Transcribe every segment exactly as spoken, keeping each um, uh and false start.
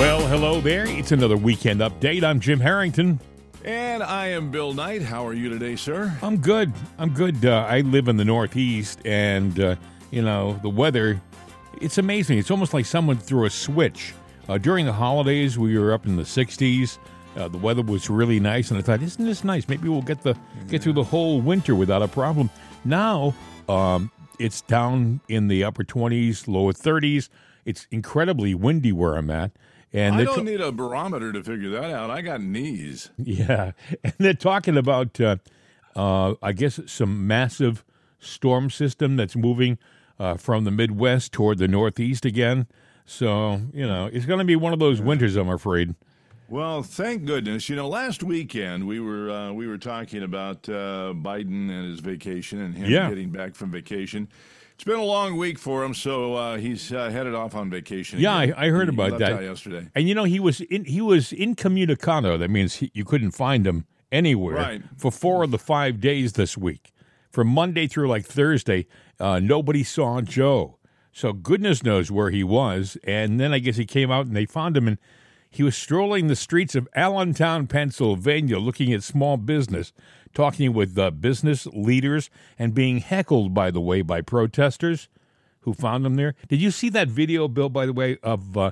Well, hello there. It's another weekend update. I'm Jim Harrington. And I am Bill Knight. How are you today, sir? I'm good. I'm good. Uh, I live in the Northeast, and, uh, you know, the weather, it's amazing. It's almost like someone threw a switch. Uh, during the holidays, we were up in the sixties. Uh, the weather was really nice, and I thought, isn't this nice? Maybe we'll get the yeah. get through the whole winter without a problem. Now, um, it's down in the upper twenties, lower thirties. It's incredibly windy where I'm at. And I don't t- need a barometer to figure that out. I got knees. Yeah. And they're talking about, uh, uh, I guess, some massive storm system that's moving uh, from the Midwest toward the Northeast again. So, you know, it's going to be one of those winters, I'm afraid. Well, thank goodness. You know, last weekend we were uh, we were talking about uh, Biden and his vacation and him yeah. getting back from vacation. It's been a long week for him, so uh, he's uh, headed off on vacation. Yeah, I, I heard he, about he left that out yesterday. And you know, he was in, he was incommunicado. That means he, you couldn't find him anywhere right. for four of the five days this week. From Monday through like Thursday, uh, nobody saw Joe. So goodness knows where he was. And then I guess he came out and they found him, and he was strolling the streets of Allentown, Pennsylvania, looking at small business, talking with uh, business leaders, and being heckled, by the way, by protesters who found him there. Did you see that video, Bill, by the way, of uh,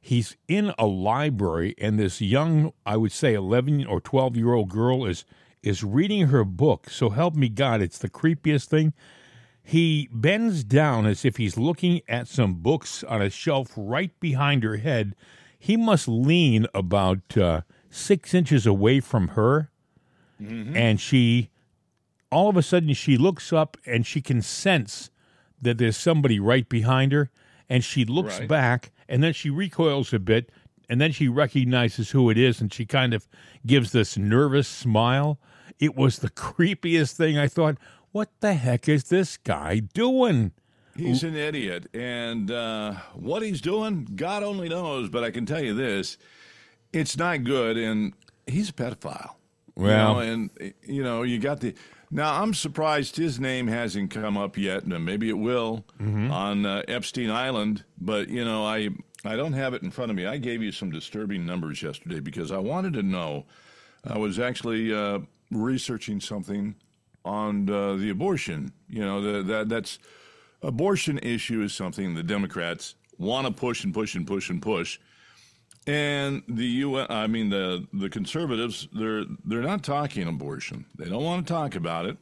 he's in a library, and this young, I would say eleven or twelve-year-old girl is is reading her book. So help me God, it's the creepiest thing. He bends down as if he's looking at some books on a shelf right behind her head. He must lean about uh, six inches away from her, mm-hmm. and she, all of a sudden, she looks up, and she can sense that there's somebody right behind her, and she looks right. back, and then she recoils a bit, and then she recognizes who it is, and she kind of gives this nervous smile. It was the creepiest thing. I thought, what the heck is this guy doing? He's an idiot, and uh, what he's doing, God only knows, but I can tell you this, it's not good, and he's a pedophile. Well. You know, and, you know, you got the, now I'm surprised his name hasn't come up yet, and maybe it will mm-hmm. on uh, Epstein Island, but, you know, I, I don't have it in front of me. I gave you some disturbing numbers yesterday because I wanted to know, I was actually uh, researching something on uh, the abortion, you know, the, that that's... Abortion issue is something the Democrats want to push and push and push and push, and the U N, I mean the the conservatives, they're they're not talking abortion. They don't want to talk about it,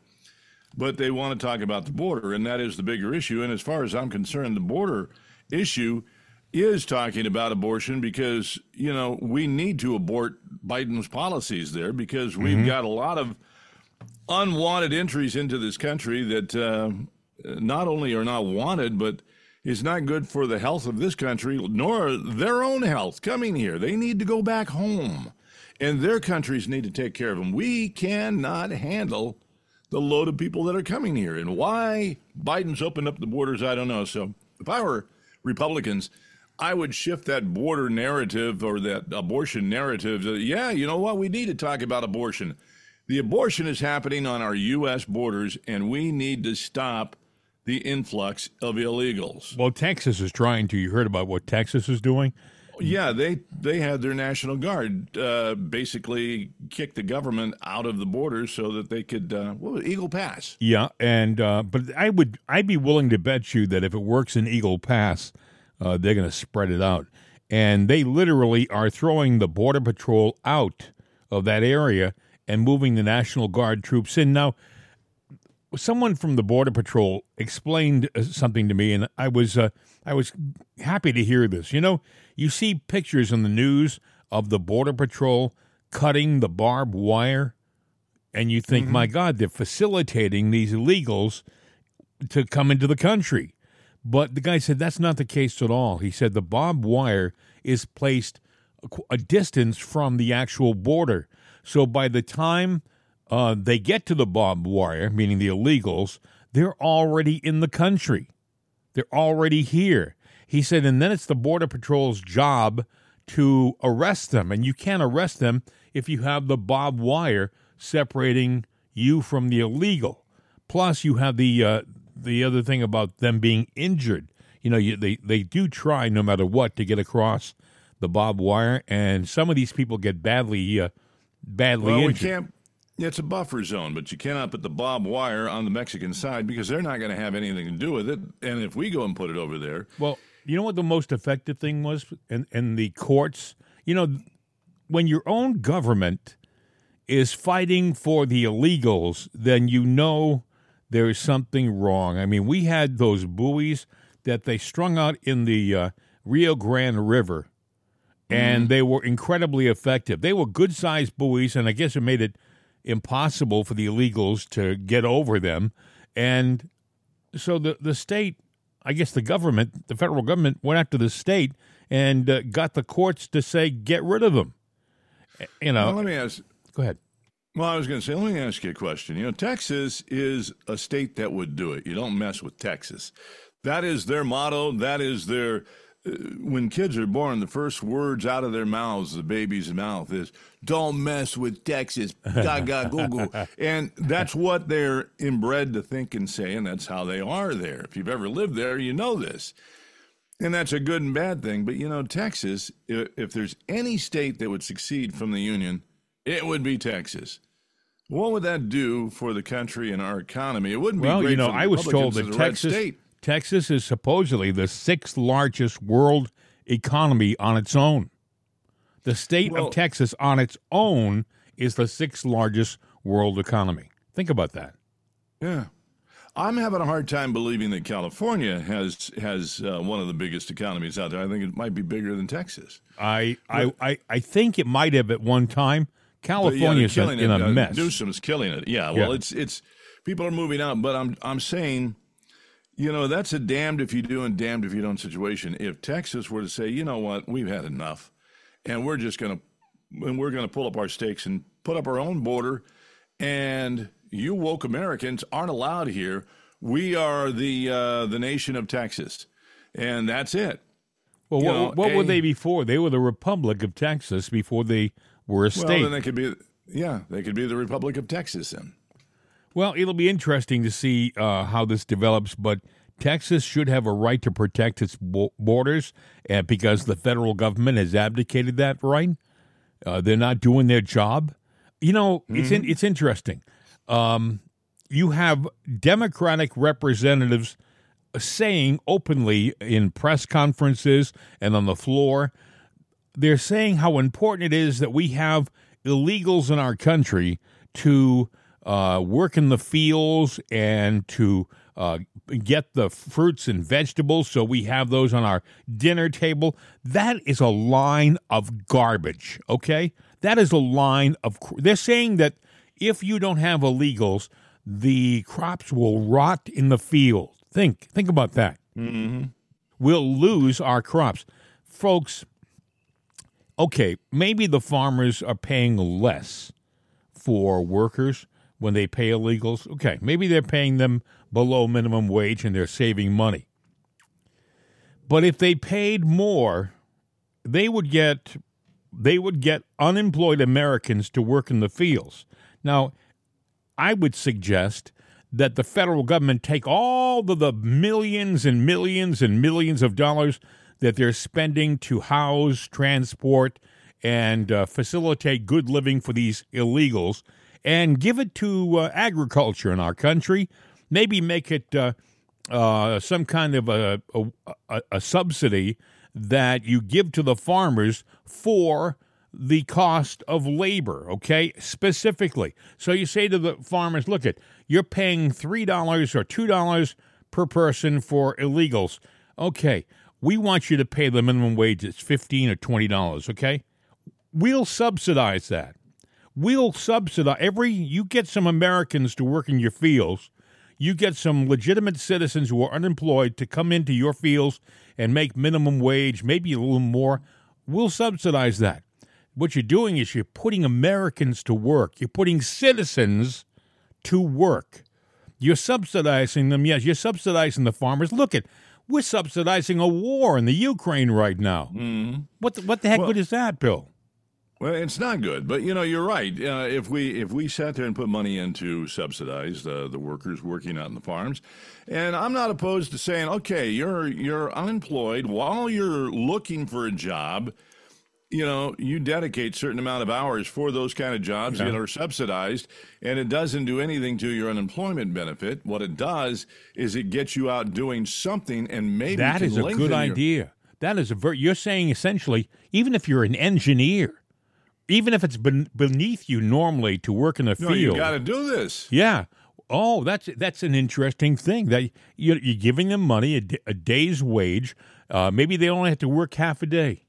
but they want to talk about the border, and that is the bigger issue. And as far as I'm concerned, the border issue is talking about abortion because you know we need to abort Biden's policies there because mm-hmm. we've got a lot of unwanted entries into this country that. Uh, not only are not wanted, but it's not good for the health of this country, nor their own health coming here. They need to go back home, and their countries need to take care of them. We cannot handle the load of people that are coming here. And why Biden's opened up the borders, I don't know. So if I were Republicans, I would shift that border narrative or that abortion narrative. To, yeah, you know what? We need to talk about abortion. The abortion is happening on our U S borders, and we need to stop the influx of illegals. Well, Texas is trying to. You heard about what Texas is doing? Yeah, they they had their National Guard uh, basically kick the government out of the borders so that they could uh, what was it, Eagle Pass. Yeah, and uh, but I would I'd be willing to bet you that if it works in Eagle Pass, uh, they're going to spread it out, and they literally are throwing the Border Patrol out of that area and moving the National Guard troops in now. Someone from the Border Patrol explained something to me, and I was uh, I was happy to hear this. You know, you see pictures in the news of the Border Patrol cutting the barbed wire, and you think, mm-hmm. my God, they're facilitating these illegals to come into the country. But the guy said that's not the case at all. He said the barbed wire is placed a distance from the actual border. So by the time... Uh, they get to the barbed wire, meaning the illegals, they're already in the country. They're already here. He said, and then it's the Border Patrol's job to arrest them. And you can't arrest them if you have the barbed wire separating you from the illegal. Plus, you have the uh, the other thing about them being injured. You know, you, they, they do try, no matter what, to get across the barbed wire, and some of these people get badly uh, badly well, injured. We can't, it's a buffer zone, but you cannot put the barbed wire on the Mexican side because they're not going to have anything to do with it. And if we go and put it over there... Well, you know what the most effective thing was in, in the courts? You know, when your own government is fighting for the illegals, then you know there is something wrong. I mean, we had those buoys that they strung out in the uh, Rio Grande River, and mm. they were incredibly effective. They were good-sized buoys, and I guess it made it impossible for the illegals to get over them. And so the, the state, I guess the government, the federal government, went after the state and uh, got the courts to say, get rid of them. You know, well, let me ask. Go ahead. Well, I was going to say, let me ask you a question. You know, Texas is a state that would do it. You don't mess with Texas. That is their motto. That is their, uh, when kids are born, the first words out of their mouths, the baby's mouth is, don't mess with Texas, gaga, goo goo. And that's what they're inbred to think and say, and that's how they are there. If you've ever lived there, you know this. And that's a good and bad thing. But, you know, Texas, if, if there's any state that would succeed from the Union, it would be Texas. What would that do for the country and our economy? It wouldn't be well, great you know, for the I was Republicans told that the Texas, red state. Texas is supposedly the sixth largest world economy on its own. The state well, of Texas on its own is the sixth largest world economy. Think about that. Yeah. I'm having a hard time believing that California has has uh, one of the biggest economies out there. I think it might be bigger than Texas. I but, I, I, I think it might have at one time. California's yeah, in it. a mess. Uh, Newsom's killing it. Yeah. Well, yeah. it's it's people are moving out, but I'm I'm saying, you know, that's a damned if you do and damned if you don't situation. If Texas were to say, you know what, we've had enough, and we're just gonna and we're gonna pull up our stakes and put up our own border, and you woke Americans aren't allowed here. We are the uh, the nation of Texas, and that's it. Well, what, know, what a, were they before? They were the Republic of Texas before they were a state. Well, then they could be, yeah, they could be the Republic of Texas then. Well, it'll be interesting to see uh, how this develops, but Texas should have a right to protect its bo- borders, and because the federal government has abdicated that right, uh, they're not doing their job. You know, mm-hmm. it's in, it's interesting. Um, you have Democratic representatives saying openly in press conferences and on the floor, they're saying how important it is that we have illegals in our country to uh, work in the fields and to uh, get the fruits and vegetables so we have those on our dinner table. That is a line of garbage, okay? That is a line of – they're saying that if you don't have illegals, the crops will rot in the field. Think, think about that. Mm-hmm. We'll lose our crops. Folks, okay, maybe the farmers are paying less for workers when they pay illegals. Okay, maybe they're paying them below minimum wage and they're saving money. But if they paid more, they would get they would get unemployed Americans to work in the fields. Now, I would suggest that the federal government take all of the millions and millions and millions of dollars that they're spending to house, transport, and uh, facilitate good living for these illegals and give it to uh, agriculture in our country, maybe make it uh, uh, some kind of a, a, a subsidy that you give to the farmers for the cost of labor, okay, specifically. So you say to the farmers, look, it, you're paying three dollars or two dollars per person for illegals. Okay, we want you to pay the minimum wage. It's fifteen dollars or twenty dollars, okay? We'll subsidize that. We'll subsidize every, you get some Americans to work in your fields, you get some legitimate citizens who are unemployed to come into your fields and make minimum wage, maybe a little more. We'll subsidize that. What you're doing is you're putting Americans to work. You're putting citizens to work. You're subsidizing them. Yes, you're subsidizing the farmers. Look at, we're subsidizing a war in the Ukraine right now. Mm. What the, what the heck well, good is that, Bill? Well, it's not good, but you know you're right. Uh, if we if we sat there and put money into subsidize uh, the workers working out in the farms, and I'm not opposed to saying, okay, you're you're unemployed while you're looking for a job. you know, you dedicate a certain amount of hours for those kind of jobs yeah. that are subsidized, and it doesn't do anything to your unemployment benefit. What it does is it gets you out doing something, and maybe that is a good your- idea. That is a ver- you're saying essentially, even if you're an engineer, even if it's ben- beneath you normally to work in a no, field, you got to do this. Yeah. Oh, that's that's an interesting thing. That you're, you're giving them money a, d- a day's wage. Uh, maybe they only have to work half a day.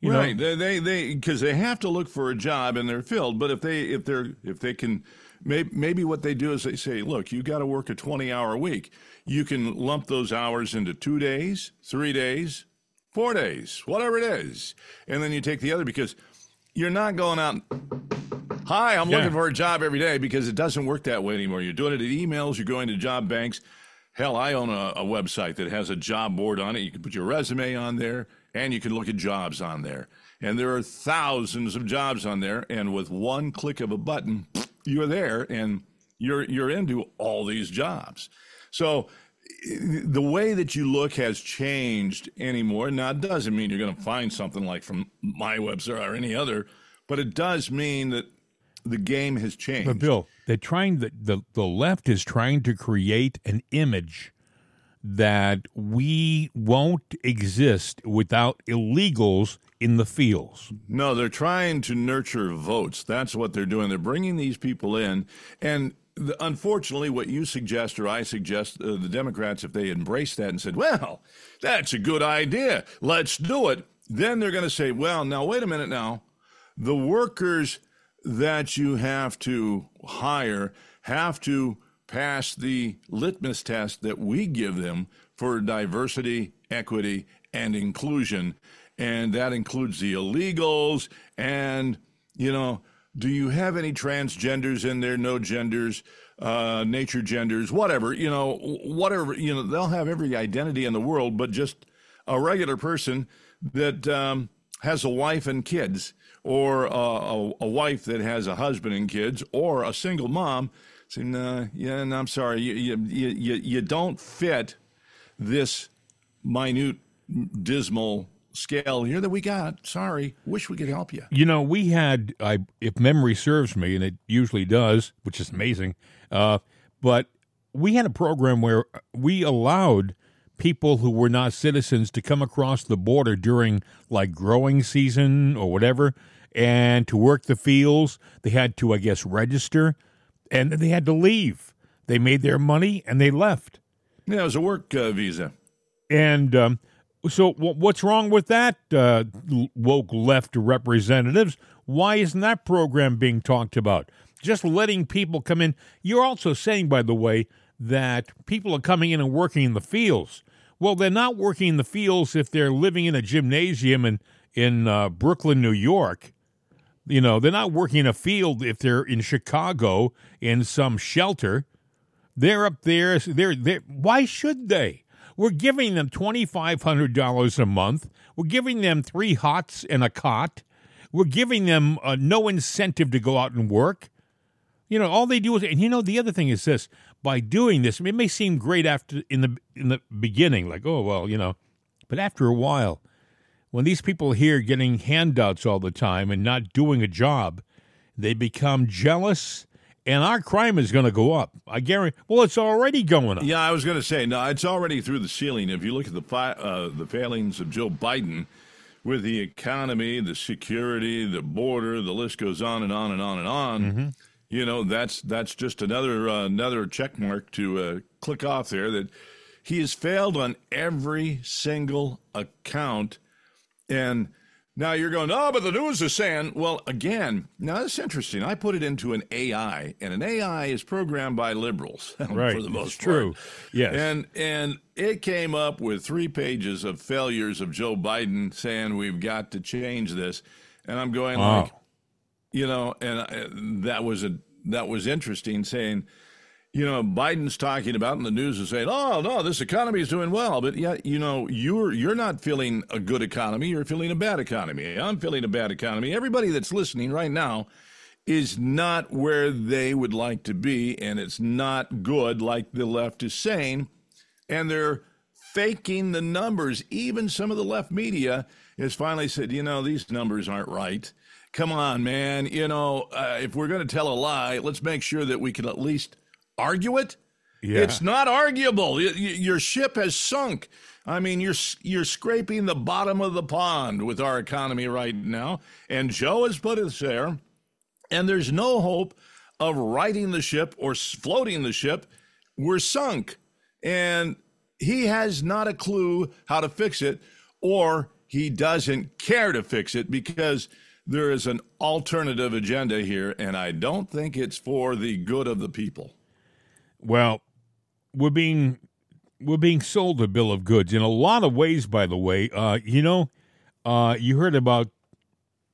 You right, know? they they because they, they have to look for a job and they're filled. But if they if they're if they can, may, maybe what they do is they say, look, you got to work a twenty hour week. You can lump those hours into two days, three days, four days, whatever it is, and then you take the other because you're not going out. Hi, I'm yeah. looking for a job every day because it doesn't work that way anymore. You're doing it at emails. You're going to job banks. Hell, I own a, a website that has a job board on it. You can put your resume on there. And you can look at jobs on there. And there are thousands of jobs on there. And with one click of a button, you're there and you're you're into all these jobs. So the way that you look has changed anymore. Now, it doesn't mean you're going to find something like from my website or any other, but it does mean that the game has changed. But, Bill, they're trying the, the, the left is trying to create an image that we won't exist without illegals in the fields. No, they're trying to nurture votes. That's what they're doing. They're bringing these people in. And the, unfortunately, what you suggest or I suggest, uh, the Democrats, if they embraced that and said, well, that's a good idea, let's do it, then they're going to say, well, now, wait a minute now, the workers that you have to hire have to pass the litmus test that we give them for diversity, equity, and inclusion. And that includes the illegals. And, you know, do you have any transgenders in there? No genders, uh, nature genders, whatever, you know, whatever, you know, they'll have every identity in the world, but just a regular person that um, has a wife and kids, or a, a, a wife that has a husband and kids, or a single mom. So, no, yeah, no, I'm sorry. You, you, you, you don't fit this minute, dismal scale here that we got. Sorry. Wish we could help you. You know, we had, I, if memory serves me, and it usually does, which is amazing, uh, but we had a program where we allowed people who were not citizens to come across the border during, like, growing season or whatever, and to work the fields. They had to, I guess, register. And they had to leave. They made their money, and they left. Yeah, it was a work uh, visa. And um, so w- what's wrong with that, uh, woke left representatives? Why isn't that program being talked about? Just letting people come in. You're also saying, by the way, that people are coming in and working in the fields. Well, they're not working in the fields if they're living in a gymnasium in, in uh, Brooklyn, New York. You know, they're not working in a field if they're in Chicago in some shelter. They're up there. They're, they're, why should they? We're giving them twenty-five hundred dollars a month. We're giving them three hots and a cot. We're giving them uh, no incentive to go out and work. You know, all they do is, and you know, the other thing is this, by doing this, it may seem great after in the in the beginning, like, oh, well, you know, but after a while, when these people here getting handouts all the time and not doing a job, they become jealous, and our crime is going to go up. I guarantee. Well, it's already going up. Yeah, I was going to say, no, it's already through the ceiling. If you look at the uh, the failings of Joe Biden with the economy, the security, the border, the list goes on and on and on and on. Mm-hmm. You know, that's that's just another uh, another check mark to uh, click off there that he has failed on every single account. And now you're going, oh, but the news is saying, well, again, now that's interesting. I put it into an A I, and an A I is programmed by liberals, right, for the most part. True, yes. And, and it came up with three pages of failures of Joe Biden saying we've got to change this. And I'm going, oh. like, you know, and I, that was a that was interesting saying, you know, Biden's talking about, and the news is saying, oh, no, this economy is doing well. But, yeah, you know, you're you're not feeling a good economy. You're feeling a bad economy. I'm feeling a bad economy. Everybody that's listening right now is not where they would like to be, and it's not good like the left is saying. And they're faking the numbers. Even some of the left media has finally said, you know, these numbers aren't right. Come on, man. You know, uh, if we're going to tell a lie, let's make sure that we can at least argue it. Yeah. It's not arguable. Y- y- your ship has sunk. I mean, you're you're scraping the bottom of the pond with our economy right now. And Joe has put us there. And there's no hope of righting the ship or floating the ship. We're sunk. And he has not a clue how to fix it, or he doesn't care to fix it, because there is an alternative agenda here, and I don't think it's for the good of the people. Well, we're being we're being sold a bill of goods in a lot of ways, by the way. Uh, you know, uh, you heard about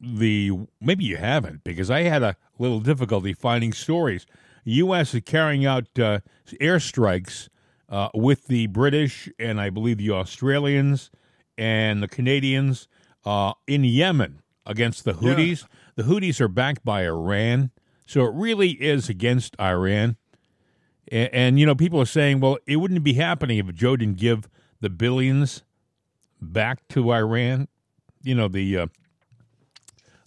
the, maybe you haven't, because I had a little difficulty finding stories. The U S is carrying out uh, airstrikes uh, with the British and I believe the Australians and the Canadians uh, in Yemen against the Houthis. Yeah. The Houthis are backed by Iran, so it really is against Iran. And, and, you know, people are saying, well, it wouldn't be happening if Joe didn't give the billions back to Iran, you know, the uh,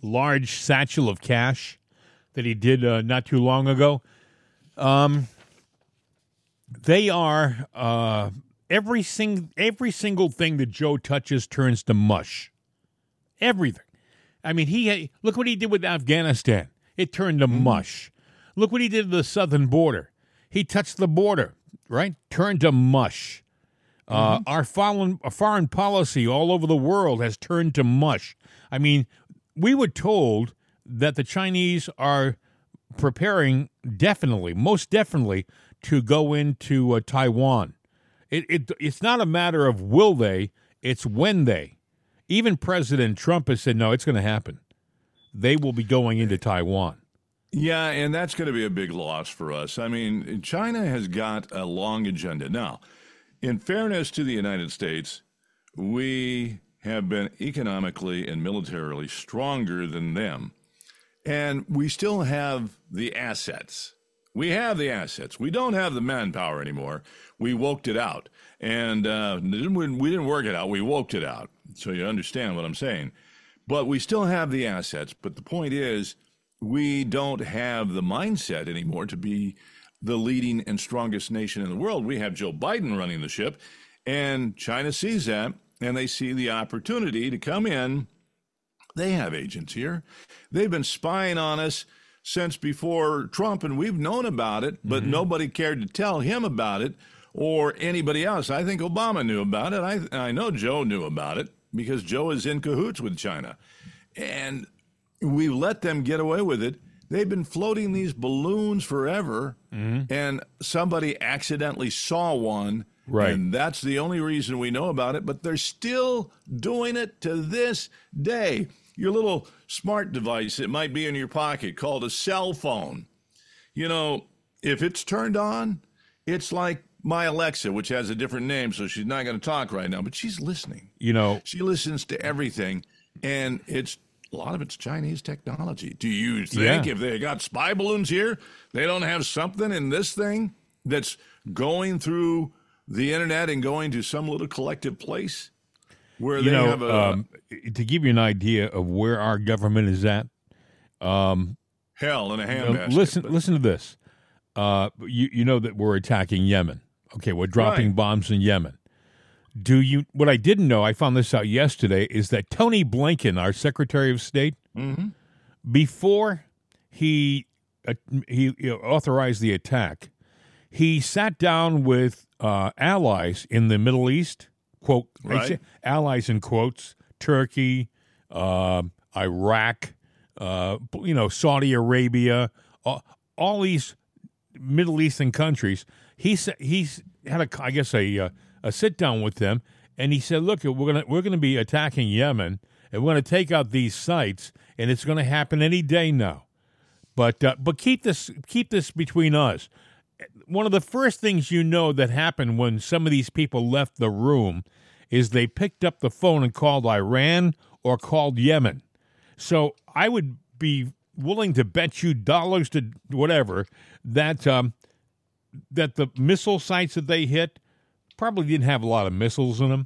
large satchel of cash that he did uh, not too long ago. Um, they are uh, every sing- every single thing that Joe touches turns to mush. Everything. I mean, he look what he did with Afghanistan. It turned to mush. Look what he did to the southern border. He touched the border, right? Turned to mush. Uh, mm-hmm. Our foreign foreign policy all over the world has turned to mush. I mean, we were told that the Chinese are preparing definitely, most definitely, to go into uh, Taiwan. It, it It's not a matter of will they, it's when they. Even President Trump has said, no, it's going to happen. They will be going into Taiwan. Yeah, and that's going to be a big loss for us. I mean, China has got a long agenda. Now, in fairness to the United States, we have been economically and militarily stronger than them. And we still have the assets. We have the assets. We don't have the manpower anymore. We woked it out. And uh, we didn't work it out. We woked it out. So you understand what I'm saying. But we still have the assets. But the point is, we don't have the mindset anymore to be the leading and strongest nation in the world. We have Joe Biden running the ship. And China sees that. And they see the opportunity to come in. They have agents here. They've been spying on us since before Trump, and we've known about it, but mm-hmm. nobody cared to tell him about it or anybody else. I think Obama knew about it. I I know Joe knew about it, because Joe is in cahoots with China. And we let them get away with it. They've been floating these balloons forever, mm-hmm. and somebody accidentally saw one. Right. And that's the only reason we know about it, but they're still doing it to this day. Your little smart device that might be in your pocket called a cell phone. You know, if it's turned on, it's like my Alexa, which has a different name, so she's not going to talk right now, but she's listening. You know, she listens to everything, and it's a lot of it's Chinese technology. Do you think yeah. if they got spy balloons here, they don't have something in this thing that's going through the internet and going to some little collective place where you they know, have a... Um, to give you an idea of where our government is at... Um, hell in a handbasket. Uh, listen, listen to this. Uh, you, you know that we're attacking Yemen. Okay, we're dropping right. bombs in Yemen. Do you? What I didn't know, I found this out yesterday, is that Tony Blinken, our Secretary of State, mm-hmm. before he uh, he you know, authorized the attack, he sat down with uh, allies in the Middle East, quote, right. allies in quotes, Turkey, uh, Iraq, uh, you know, Saudi Arabia, all, all these Middle Eastern countries. He sa- he's had a, I guess, a uh, a sit down with them, and he said, "Look, we're gonna we're gonna be attacking Yemen, and we're gonna take out these sites, and it's gonna happen any day now, but uh, but keep this keep this between us." One of the first things you know that happened when some of these people left the room is they picked up the phone and called Iran or called Yemen. So I would be willing to bet you dollars to whatever that um, that the missile sites that they hit probably didn't have a lot of missiles in them.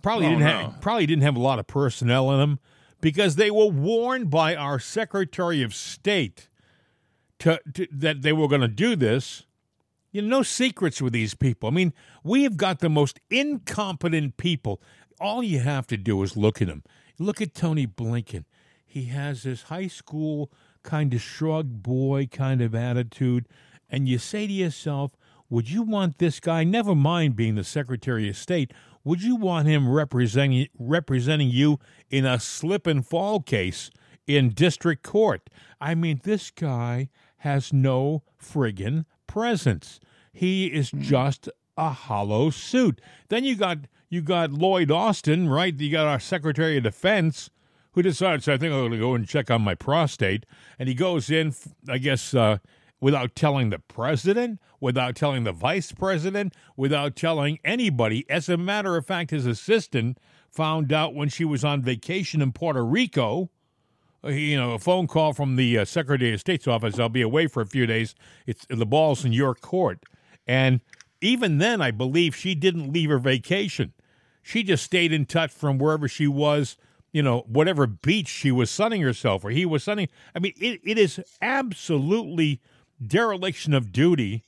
Probably oh, didn't no. have probably didn't have a lot of personnel in them, because they were warned by our Secretary of State to, to, that they were going to do this. You know, no secrets with these people. I mean, we have got the most incompetent people. All you have to do is look at them. Look at Tony Blinken. He has this high school kind of shrug boy kind of attitude. And you say to yourself, would you want this guy, never mind being the Secretary of State, would you want him representing representing you in a slip and fall case in district court? I mean, this guy has no friggin' presence. He is just a hollow suit. Then you got you got Lloyd Austin, right? You got our Secretary of Defense, who decides, I think I'm going to go and check on my prostate. And he goes in, I guess, uh, without telling the president, without telling the vice president, without telling anybody. As a matter of fact, his assistant found out when she was on vacation in Puerto Rico. You know, a phone call from the uh, Secretary of State's office. I'll be away for a few days. It's the ball's in your court. And even then, I believe she didn't leave her vacation. She just stayed in touch from wherever she was, you know, whatever beach she was sunning herself or he was sunning. I mean, it, it is absolutely dereliction of duty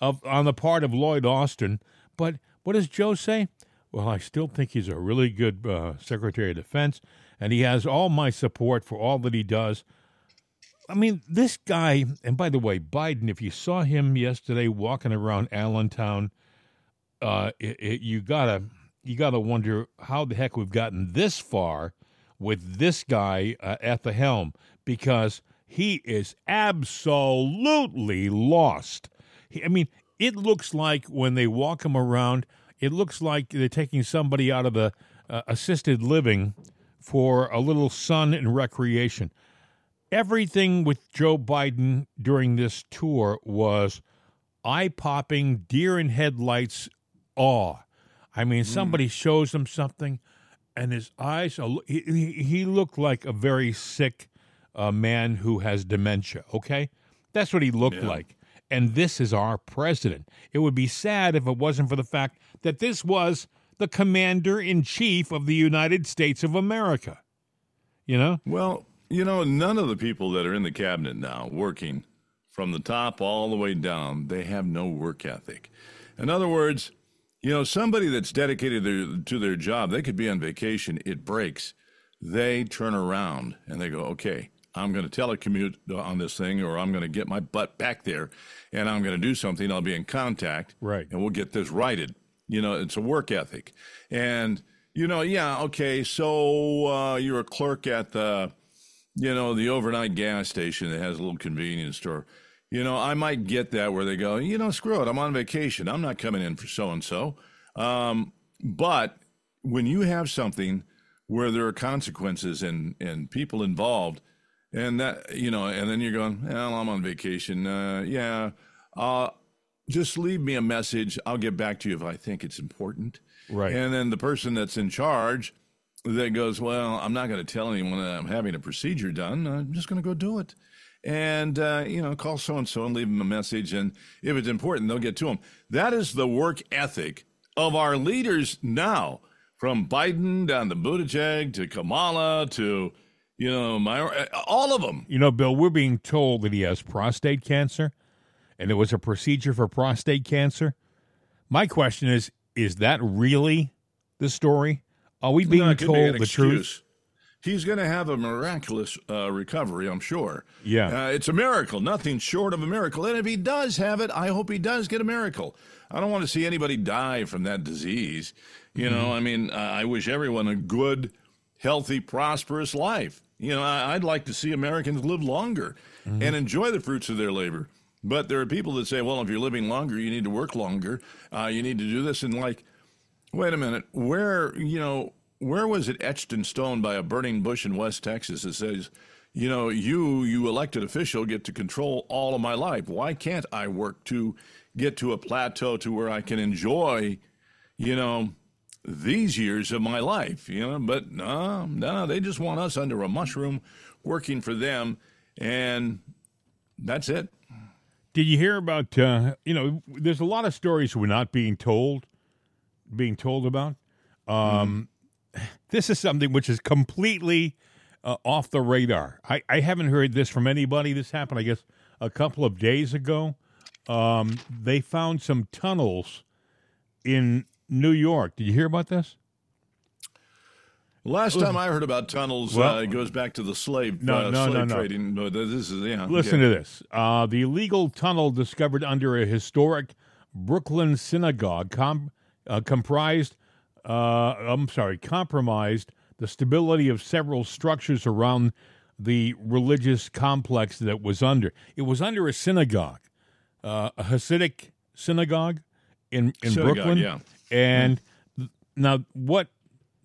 of on the part of Lloyd Austin. But what does Joe say? Well, I still think he's a really good uh, Secretary of Defense, and he has all my support for all that he does. I mean, this guy, and by the way, Biden, if you saw him yesterday walking around Allentown, uh, it, it, you gotta you gotta wonder how the heck we've gotten this far with this guy uh, at the helm, because he is absolutely lost. He, I mean, it looks like when they walk him around, it looks like they're taking somebody out of the uh, assisted living for a little sun and recreation. Everything with Joe Biden during this tour was eye-popping, deer-in-headlights awe. I mean, somebody mm. shows him something, and his eyes are, he, he looked like a very sick uh, man who has dementia, okay? That's what he looked yeah. like. And this is our president. It would be sad if it wasn't for the fact that this was the commander-in-chief of the United States of America, you know? Well, you know, none of the people that are in the cabinet now working from the top all the way down, they have no work ethic. In other words, you know, somebody that's dedicated their, to their job, they could be on vacation, it breaks. They turn around and they go, okay, I'm going to telecommute on this thing, or I'm going to get my butt back there and I'm going to do something. I'll be in contact, right, and we'll get this righted. You know, it's a work ethic. And, you know, yeah, okay, so uh, you're a clerk at the, you know, the overnight gas station that has a little convenience store. You know, I might get that where they go, you know, screw it, I'm on vacation. I'm not coming in for so-and-so. Um, but when you have something where there are consequences and, and people involved, and that, you know, and then you're going, well, I'm on vacation. Uh, yeah, uh Just leave me a message. I'll get back to you if I think it's important. Right. And then the person that's in charge that goes, well, I'm not going to tell anyone that I'm having a procedure done. I'm just going to go do it. And, uh, you know, call so-and-so and leave them a message. And if it's important, they'll get to them. That is the work ethic of our leaders now, from Biden down to Buttigieg to Kamala to, you know, my, all of them. You know, Bill, we're being told that he has prostate cancer, and it was a procedure for prostate cancer. My question is, is that really the story? Are we being no, told be the excuse. Truth? He's going to have a miraculous uh, recovery, I'm sure. Yeah. Uh, it's a miracle, nothing short of a miracle. And if he does have it, I hope he does get a miracle. I don't want to see anybody die from that disease. You mm-hmm. know, I mean, uh, I wish everyone a good, healthy, prosperous life. You know, I, I'd like to see Americans live longer mm-hmm. and enjoy the fruits of their labor. But there are people that say, well, if you're living longer, you need to work longer. Uh, you need to do this. And like, wait a minute, where, you know, where was it etched in stone by a burning bush in West Texas that says, you know, you, you elected official get to control all of my life. Why can't I work to get to a plateau to where I can enjoy, you know, these years of my life, you know? But no, no, they just want us under a mushroom working for them. And that's it. Did you hear about, uh, you know, there's a lot of stories we're not being told. being told about. Um, mm-hmm. This is something which is completely uh, off the radar. I, I haven't heard this from anybody. This happened, I guess, a couple of days ago. Um, they found some tunnels in New York. Did you hear about this? Last time I heard about tunnels, well, uh, it goes back to the slave, no, uh, no, slave no, no. trading. No, this is, yeah, Listen okay. to this. Uh, the illegal tunnel discovered under a historic Brooklyn synagogue com- uh, comprised, uh, I'm sorry, compromised the stability of several structures around the religious complex that was under. It was under a synagogue, uh, a Hasidic synagogue in, in synagogue, Brooklyn. Yeah. And mm-hmm. th- now what?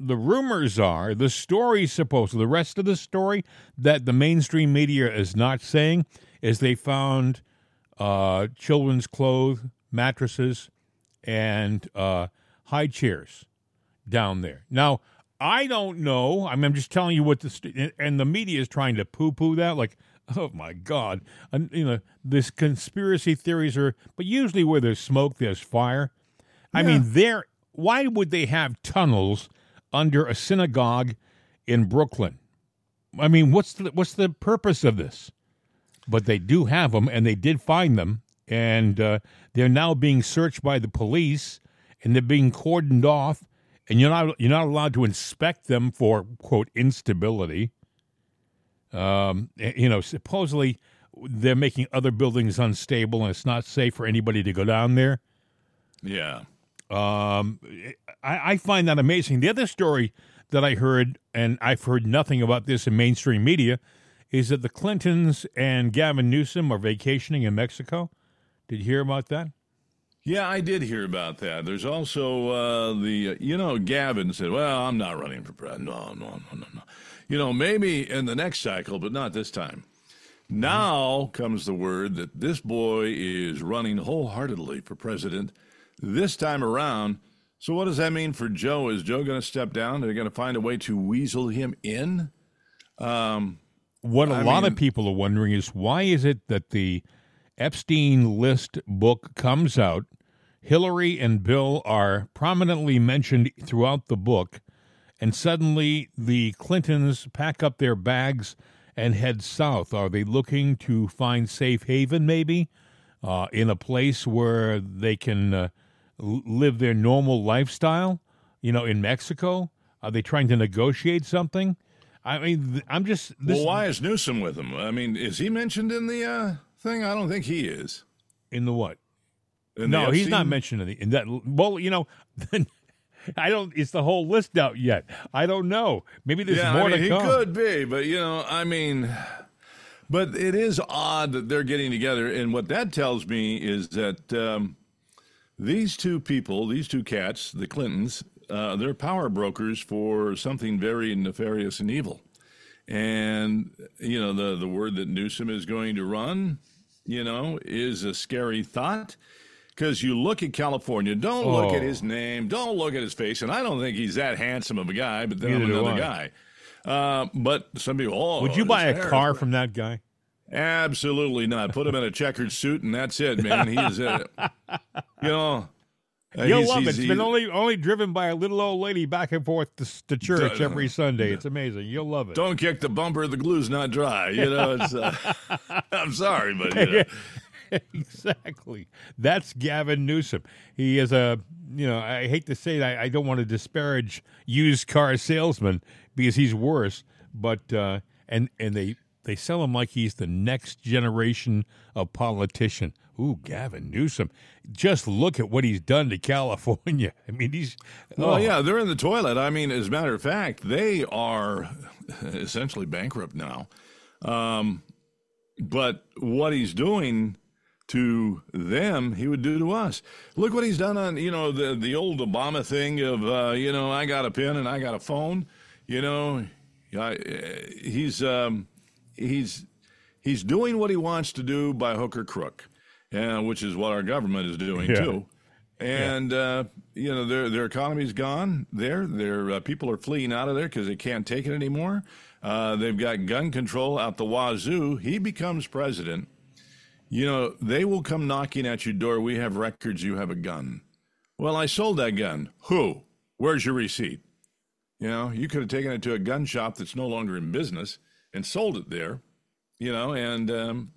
The rumors are, the story supposed, the rest of the story that the mainstream media is not saying is they found uh, children's clothes, mattresses, and uh, high chairs down there. Now, I don't know. I mean, I'm just telling you what the st- and the media is trying to poo-poo that, like, oh my God, and, you know, this conspiracy theories are. But usually, where there's smoke, there's fire. Yeah. I mean, there. Why would they have tunnels under a synagogue in Brooklyn? I mean, what's the, what's the purpose of this? But they do have them, and they did find them, and uh, they're now being searched by the police, and they're being cordoned off, and you're not you're not allowed to inspect them for, quote, instability. Um, you know, supposedly they're making other buildings unstable, and it's not safe for anybody to go down there. Yeah. Um, I, I find that amazing. The other story that I heard, and I've heard nothing about this in mainstream media, is that the Clintons and Gavin Newsom are vacationing in Mexico. Did you hear about that? Yeah, I did hear about that. There's also uh, the, you know, Gavin said, well, I'm not running for president. No, no, no, no, no. You know, maybe in the next cycle, but not this time. Now comes the word that this boy is running wholeheartedly for president this time around. So what does that mean for Joe? Is Joe going to step down? Are they going to find a way to weasel him in? Um, what a I lot mean, of people are wondering is, why is it that the Epstein List book comes out? Hillary and Bill are prominently mentioned throughout the book, and suddenly the Clintons pack up their bags and head south. Are they looking to find safe haven, maybe, uh, in a place where they can uh, live their normal lifestyle, you know, in Mexico? Are they trying to negotiate something? I mean, I'm just... This, well, why is Newsom with him? I mean, is he mentioned in the uh, thing? I don't think he is. In the what? In no, the he's not mentioned in, the, in that. Well, you know, I don't... It's the whole list out yet. I don't know. Maybe there's yeah, more I mean, to he come. He could be, but, you know, I mean... But it is odd that they're getting together, and what that tells me is that... Um, These two people, these two cats, the Clintons, uh, they're power brokers for something very nefarious and evil. And, you know, the, the word that Newsom is going to run, you know, is a scary thought. Because you look at California, don't oh. look at his name, don't look at his face. And I don't think he's that handsome of a guy, but then I'm another guy. Uh, but some people, oh. Would you buy a car from that guy? Absolutely not. Put him in a checkered suit, and that's it, man. He's, uh, you know, uh, you'll he's, love he's, it. It's he's, been only only driven by a little old lady back and forth to, to church uh, every Sunday. It's amazing. You'll love it. Don't kick the bumper; the glue's not dry. You know, it's, uh, I'm sorry, but you know. Exactly. That's Gavin Newsom. He is a, you know, I hate to say that. I, I don't want to disparage used car salesman because he's worse, but uh, and and they. They sell him like he's the next generation of politician. Ooh, Gavin Newsom. Just look at what he's done to California. I mean, he's... Oh. Well, yeah, they're in the toilet. I mean, as a matter of fact, they are essentially bankrupt now. Um, but what he's doing to them, he would do to us. Look what he's done on, you know, the, the old Obama thing of, uh, you know, I got a pen and I got a phone. You know, I, he's... Um, He's he's doing what he wants to do by hook or crook, uh, which is what our government is doing, yeah. too. And, yeah. uh, you know, their their economy's gone there. Their uh, people are fleeing out of there because they can't take it anymore. Uh, they've got gun control out the wazoo. He becomes president. You know, they will come knocking at your door. We have records. You have a gun. Well, I sold that gun. Who? Where's your receipt? You know, you could have taken it to a gun shop that's no longer in business and sold it there, you know, and um,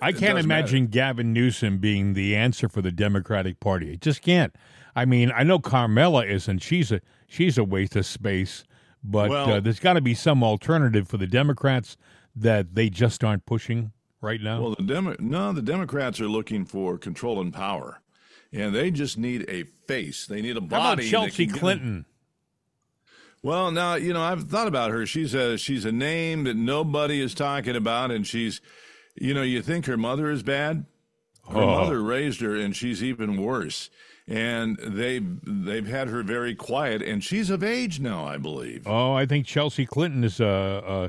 I can't imagine matter. Gavin Newsom being the answer for the Democratic Party. I just can't. I mean, I know Carmella isn't. She's a she's a waste of space. But well, uh, there's got to be some alternative for the Democrats that they just aren't pushing right now. Well, the Demo- no, the Democrats are looking for control and power, and they just need a face. They need a body. How about Chelsea Clinton? Well, now, you know, I've thought about her. She's a, she's a name that nobody is talking about, and she's, you know, you think her mother is bad? Her oh. mother raised her, and she's even worse. And they they've had her very quiet, and she's of age now, I believe. Oh, I think Chelsea Clinton is uh, uh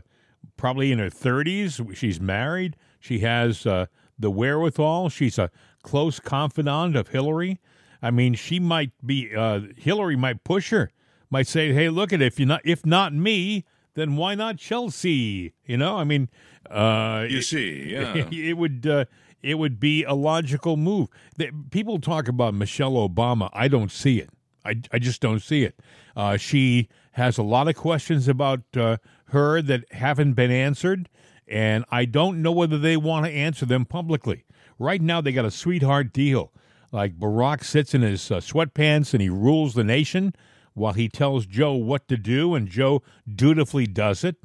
probably in her thirties. She's married. She has uh, the wherewithal. She's a close confidant of Hillary. I mean, she might be uh, Hillary might push her, might say, "Hey, look at it. If you're not, if not me, then why not Chelsea?" You know, I mean, uh, you it, see, yeah, it, it would. Uh, It would be a logical move. The, people talk about Michelle Obama. I don't see it. I, I just don't see it. Uh, she has a lot of questions about uh, her that haven't been answered, and I don't know whether they want to answer them publicly. Right now, they got a sweetheart deal. Like Barack sits in his uh, sweatpants and he rules the nation while he tells Joe what to do, and Joe dutifully does it.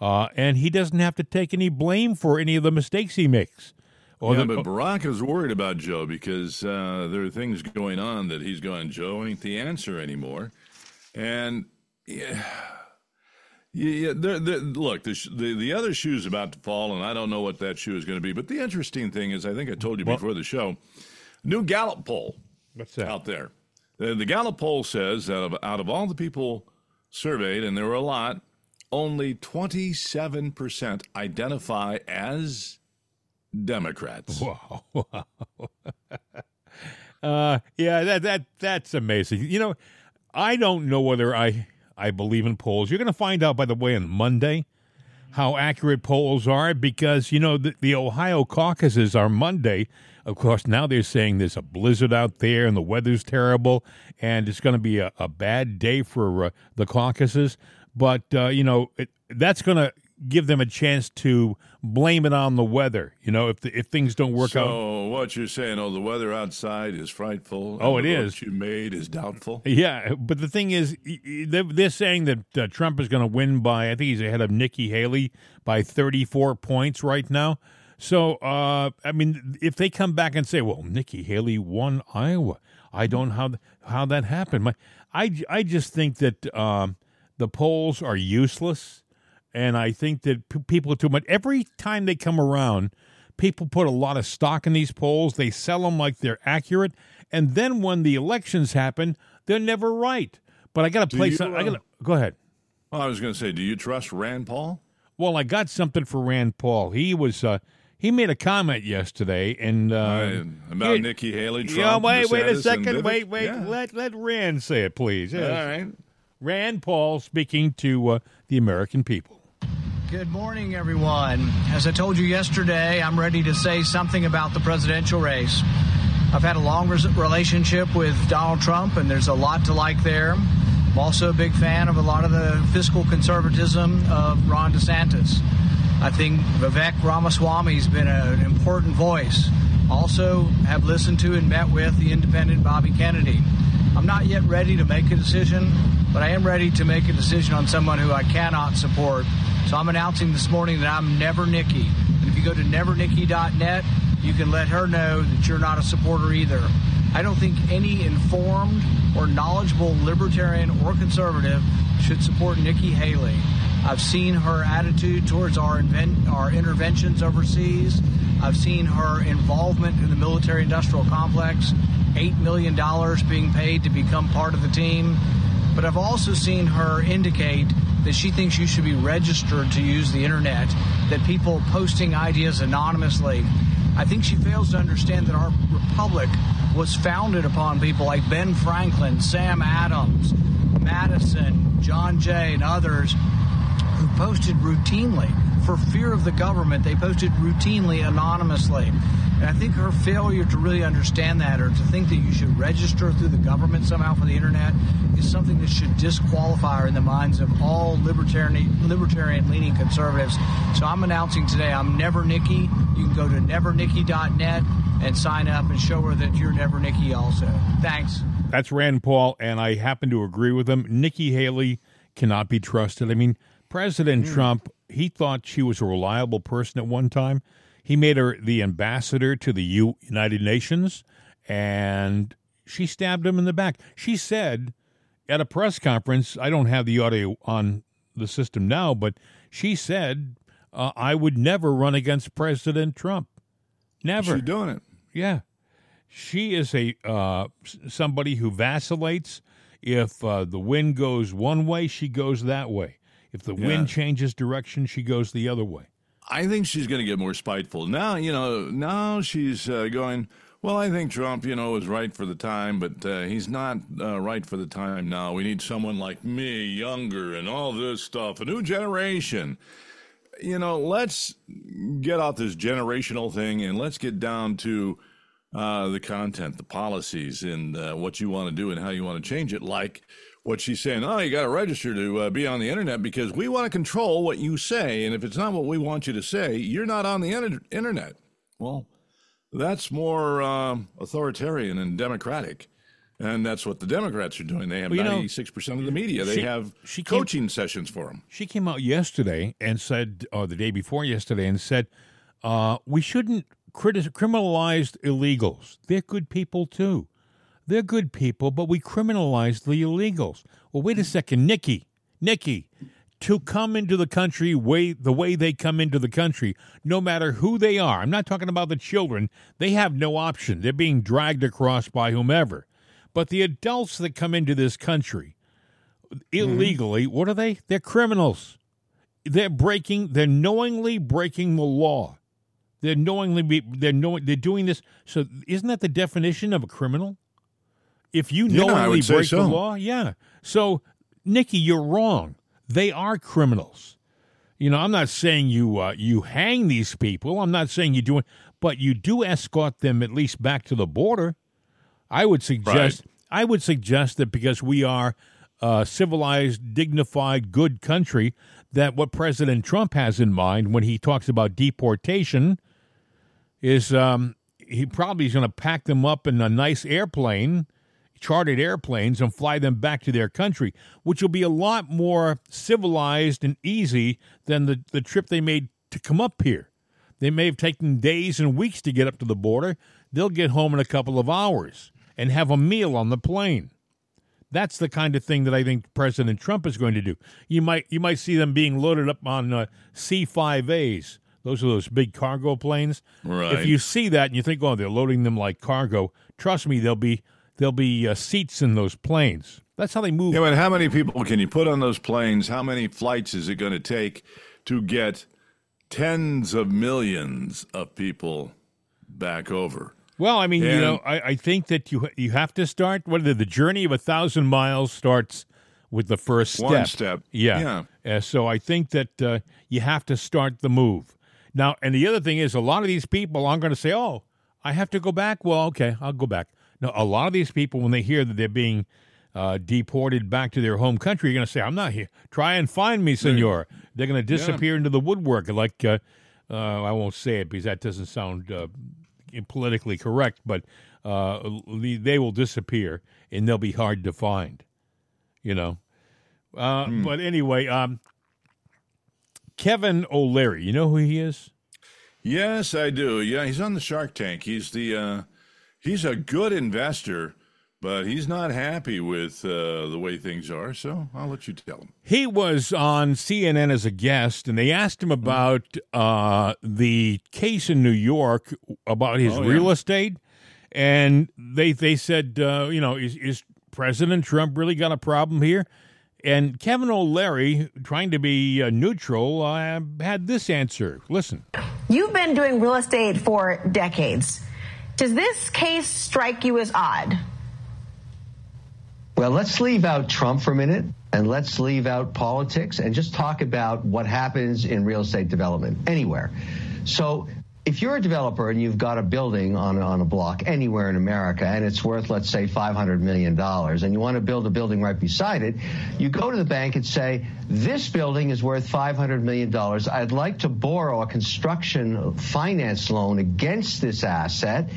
Uh, and he doesn't have to take any blame for any of the mistakes he makes. Well, yeah, but Barack is worried about Joe because uh, there are things going on that he's going, Joe ain't the answer anymore. And, yeah, yeah they're, they're, look, the, sh- the the other shoe's about to fall, and I don't know what that shoe is going to be. But the interesting thing is, I think I told you well, before the show, new Gallup poll what's that? out there. The, the Gallup poll says that of, out of all the people surveyed, and there were a lot, only twenty-seven percent identify as Democrats. Wow. wow. uh, yeah, that that that's amazing. You know, I don't know whether I, I believe in polls. You're going to find out, by the way, on Monday how accurate polls are because, you know, the, the Ohio caucuses are Monday. Of course, now they're saying there's a blizzard out there and the weather's terrible and it's going to be a, a bad day for uh, the caucuses. But, uh, you know, it, that's going to give them a chance to blame it on the weather, you know, if the, if things don't work so out. So what you're saying, oh, the weather outside is frightful. Oh, it is. What you made is doubtful. Yeah, but the thing is, they're saying that uh, Trump is going to win by, I think he's ahead of Nikki Haley by thirty-four points right now. So, uh, I mean, if they come back and say, well, Nikki Haley won Iowa, I don't know how, th- how that happened. My, I, I just think that um, the polls are useless. And I think that p- people too much. Every time they come around, people put a lot of stock in these polls. They sell them like they're accurate, and then when the elections happen, they're never right. But I got to play some. Uh, I got to go ahead. Well, I was going to say, do you trust Rand Paul? Well, I got something for Rand Paul. He was uh, he made a comment yesterday, and uh, right. about it, Nikki Haley. Trump, yeah, wait, DeSantis, wait a second, wait, wait. Yeah. Let let Rand say it, please. Yes. All right, Rand Paul speaking to uh, the American people. Good morning, everyone. As I told you yesterday, I'm ready to say something about the presidential race. I've had a long relationship with Donald Trump, and there's a lot to like there. I'm also a big fan of a lot of the fiscal conservatism of Ron DeSantis. I think Vivek Ramaswamy has been an important voice. Also have listened to and met with the independent Bobby Kennedy. I'm not yet ready to make a decision, but I am ready to make a decision on someone who I cannot support. So I'm announcing this morning that I'm Never Nikki. And if you go to Never Nikki dot net, you can let her know that you're not a supporter either. I don't think any informed or knowledgeable libertarian or conservative should support Nikki Haley. I've seen her attitude towards our, invent- our interventions overseas. I've seen her involvement in the military-industrial complex, eight million dollars being paid to become part of the team. But I've also seen her indicate that she thinks you should be registered to use the internet, that people posting ideas anonymously. I think she fails to understand that our republic was founded upon people like Ben Franklin, Sam Adams, Madison, John Jay, and others who posted routinely for fear of the government, they posted routinely anonymously. And I think her failure to really understand that, or to think that you should register through the government somehow for the internet, is something that should disqualify her in the minds of all libertarian, libertarian-leaning conservatives. So I'm announcing today, I'm Never Nikki. You can go to Never Nikki dot net and sign up and show her that you're Never Nikki also. Thanks. That's Rand Paul, and I happen to agree with him. Nikki Haley cannot be trusted. I mean, President mm. Trump, he thought she was a reliable person at one time. He made her the ambassador to the U- United Nations, and she stabbed him in the back. She said at a press conference, I don't have the audio on the system now, but she said, uh, I would never run against President Trump. Never. She's doing it. Yeah. She is a uh, somebody who vacillates. If uh, the wind goes one way, she goes that way. If the yeah. wind changes direction, she goes the other way. I think she's going to get more spiteful. Now, you know, now she's uh, going, well, I think Trump, you know, was right for the time, but uh, he's not uh, right for the time now. We need someone like me, younger, and all this stuff, a new generation. You know, let's get off this generational thing and let's get down to uh, the content, the policies, and uh, what you want to do and how you want to change it, like what she's saying, oh, you got to register to uh, be on the internet because we want to control what you say, and if it's not what we want you to say, you're not on the inter- internet. Well, that's more um, authoritarian and democratic, and that's what the Democrats are doing. They have well, you ninety-six percent know, of the media. They she, have she coaching came, sessions for them. She came out yesterday and said, or the day before yesterday, and said, uh, we shouldn't criti- criminalize illegals. They're good people, too. They're good people, but we criminalize the illegals. Well, wait a second, Nikki, Nikki, to come into the country way the way they come into the country, no matter who they are. I'm not talking about the children. They have no option. They're being dragged across by whomever. But the adults that come into this country illegally, mm-hmm. what are they? They're criminals. They're breaking, they're knowingly breaking the law. They're knowingly, be, they're knowing, they're doing this. So isn't that the definition of a criminal? If you knowingly yeah, break so. the law, yeah. So, Nikki, you're wrong. They are criminals. You know, I'm not saying you uh, you hang these people. I'm not saying you do it, but you do escort them at least back to the border. I would suggest. Right. I would suggest that because we are a civilized, dignified, good country, that what President Trump has in mind when he talks about deportation is um, he probably is going to pack them up in a nice airplane. Chartered airplanes and fly them back to their country, which will be a lot more civilized and easy than the, the trip they made to come up here. They may have taken days and weeks to get up to the border. They'll get home in a couple of hours and have a meal on the plane. That's the kind of thing that I think President Trump is going to do. You might you might see them being loaded up on uh, C five A's. Those are those big cargo planes. Right. If you see that and you think, oh, they're loading them like cargo, trust me, they'll be There'll be uh, seats in those planes. That's how they move. Yeah, but how many people can you put on those planes? How many flights is it going to take to get tens of millions of people back over? Well, I mean, and, you know, I, I think that you you have to start. What the journey of a thousand miles starts with the first step. One step. Yeah. yeah. Uh, so I think that uh, you have to start the move now. And the other thing is, a lot of these people aren't going to say, "Oh, I have to go back." Well, okay, I'll go back. Now, a lot of these people, when they hear that they're being uh, deported back to their home country, are going to say, I'm not here. Try and find me, senor. They're going to disappear yeah. into the woodwork. Like, uh, uh, I won't say it because that doesn't sound uh, politically correct, but uh, they will disappear and they'll be hard to find, you know. Uh, mm. But anyway, um, Kevin O'Leary, you know who he is? Yes, I do. Yeah, he's on the Shark Tank. He's the... Uh... He's a good investor, but he's not happy with uh, the way things are, so I'll let you tell him. He was on C N N as a guest, and they asked him about uh, the case in New York about his oh, yeah. real estate, and they they said, uh, you know, is, is President Trump really got a problem here? And Kevin O'Leary, trying to be uh, neutral, uh, had this answer. Listen. You've been doing real estate for decades. Does this case strike you as odd? Well, let's leave out Trump for a minute, and let's leave out politics and just talk about what happens in real estate development anywhere. So if you're a developer and you've got a building on, on a block anywhere in America and it's worth, let's say, five hundred million dollars, and you want to build a building right beside it, you go to the bank and say, this building is worth five hundred million dollars. I'd like to borrow a construction finance loan against this asset,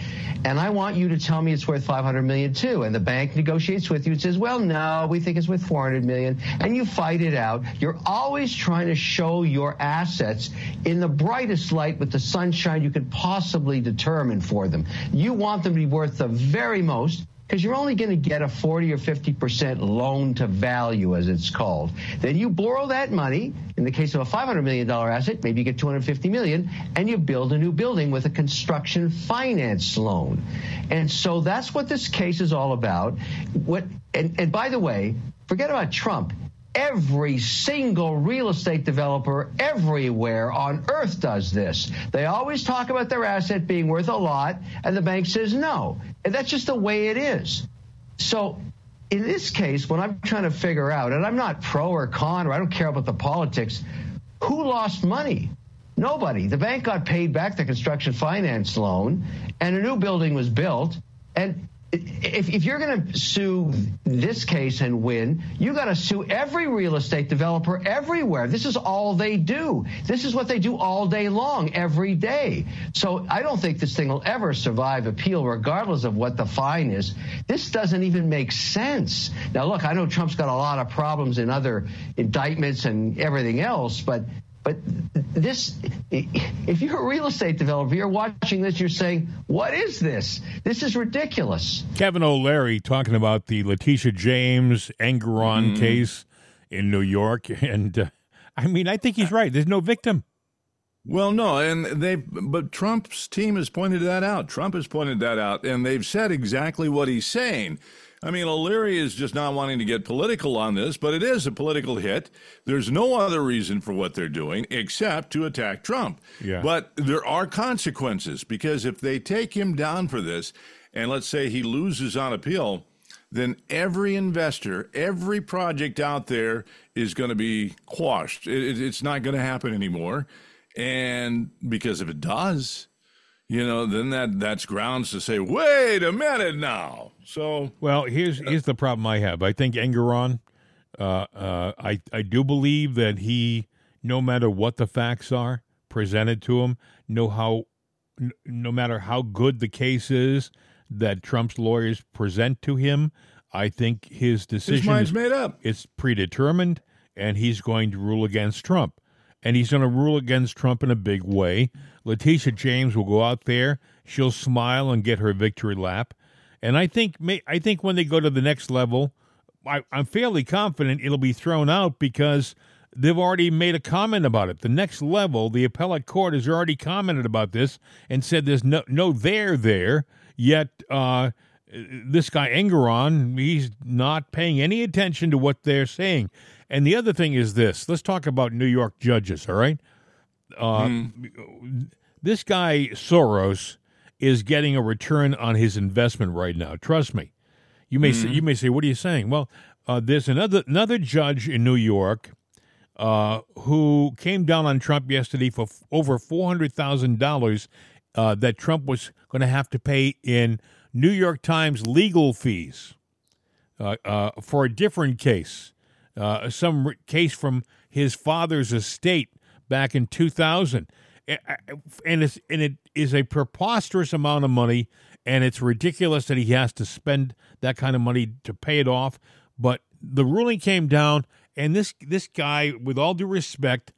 and I want you to tell me it's worth five hundred million dollars too. And the bank negotiates with you and says, well, no, we think it's worth four hundred million dollars. And you fight it out. You're always trying to show your assets in the brightest light with the sunshine you could possibly determine for them. You want them to be worth the very most, because you're only going to get a forty or fifty percent loan to value, as it's called. Then you borrow that money. In the case of a five hundred million dollars asset, maybe you get two hundred fifty million dollars, and you build a new building with a construction finance loan. And so that's what this case is all about. What? And, and by the way, forget about Trump. Every single real estate developer everywhere on earth does this. They always talk about their asset being worth a lot, and the bank says no. And that's just the way it is. So in this case, when I'm trying to figure out, and I'm not pro or con, or I don't care about the politics, who lost money? Nobody. The bank got paid back the construction finance loan, and a new building was built. And If, if you're going to sue this case and win, you got to sue every real estate developer everywhere. This is all they do. This is what they do all day long, every day. So I don't think this thing will ever survive appeal, regardless of what the fine is. This doesn't even make sense. Now, look, I know Trump's got a lot of problems in other indictments and everything else, but but this, if you're a real estate developer, you're watching this, you're saying, what is this? This is ridiculous. Kevin O'Leary talking about the Letitia James Engoron mm. case in New York. And uh, I mean, I think he's right. There's no victim. Well, no. And they but Trump's team has pointed that out. Trump has pointed that out. And they've said exactly what he's saying. I mean, O'Leary is just not wanting to get political on this, but it is a political hit. There's no other reason for what they're doing except to attack Trump. Yeah. But there are consequences, because if they take him down for this, and let's say he loses on appeal, then every investor, every project out there is going to be quashed. It, it's not going to happen anymore. And because if it does, you know, then that, that's grounds to say, wait a minute now. So well, here's here's the problem I have. I think Engoron, uh, uh, I, I do believe that he, no matter what the facts are presented to him, no, how, no matter how good the case is that Trump's lawyers present to him, I think his decision his mind's is made up. It's predetermined, and he's going to rule against Trump. And he's going to rule against Trump in a big way. Letitia James will go out there. She'll smile and get her victory lap. And I think I think when they go to the next level, I, I'm fairly confident it'll be thrown out, because they've already made a comment about it. The next level, the appellate court has already commented about this and said there's no, no there there, yet uh, this guy Engoron, he's not paying any attention to what they're saying. And the other thing is this. Let's talk about New York judges, all right? Uh, mm. This guy Soros is getting a return on his investment right now. Trust me. You may mm. say, you may say, what are you saying? Well, uh, there's another another judge in New York uh, who came down on Trump yesterday for f- over four hundred thousand dollars uh, that Trump was going to have to pay in New York Times legal fees uh, uh, for a different case. Uh, some re- case from his father's estate back in two thousand, and, and, it's, and it is a preposterous amount of money, and it's ridiculous that he has to spend that kind of money to pay it off. But the ruling came down, and this this guy, with all due respect,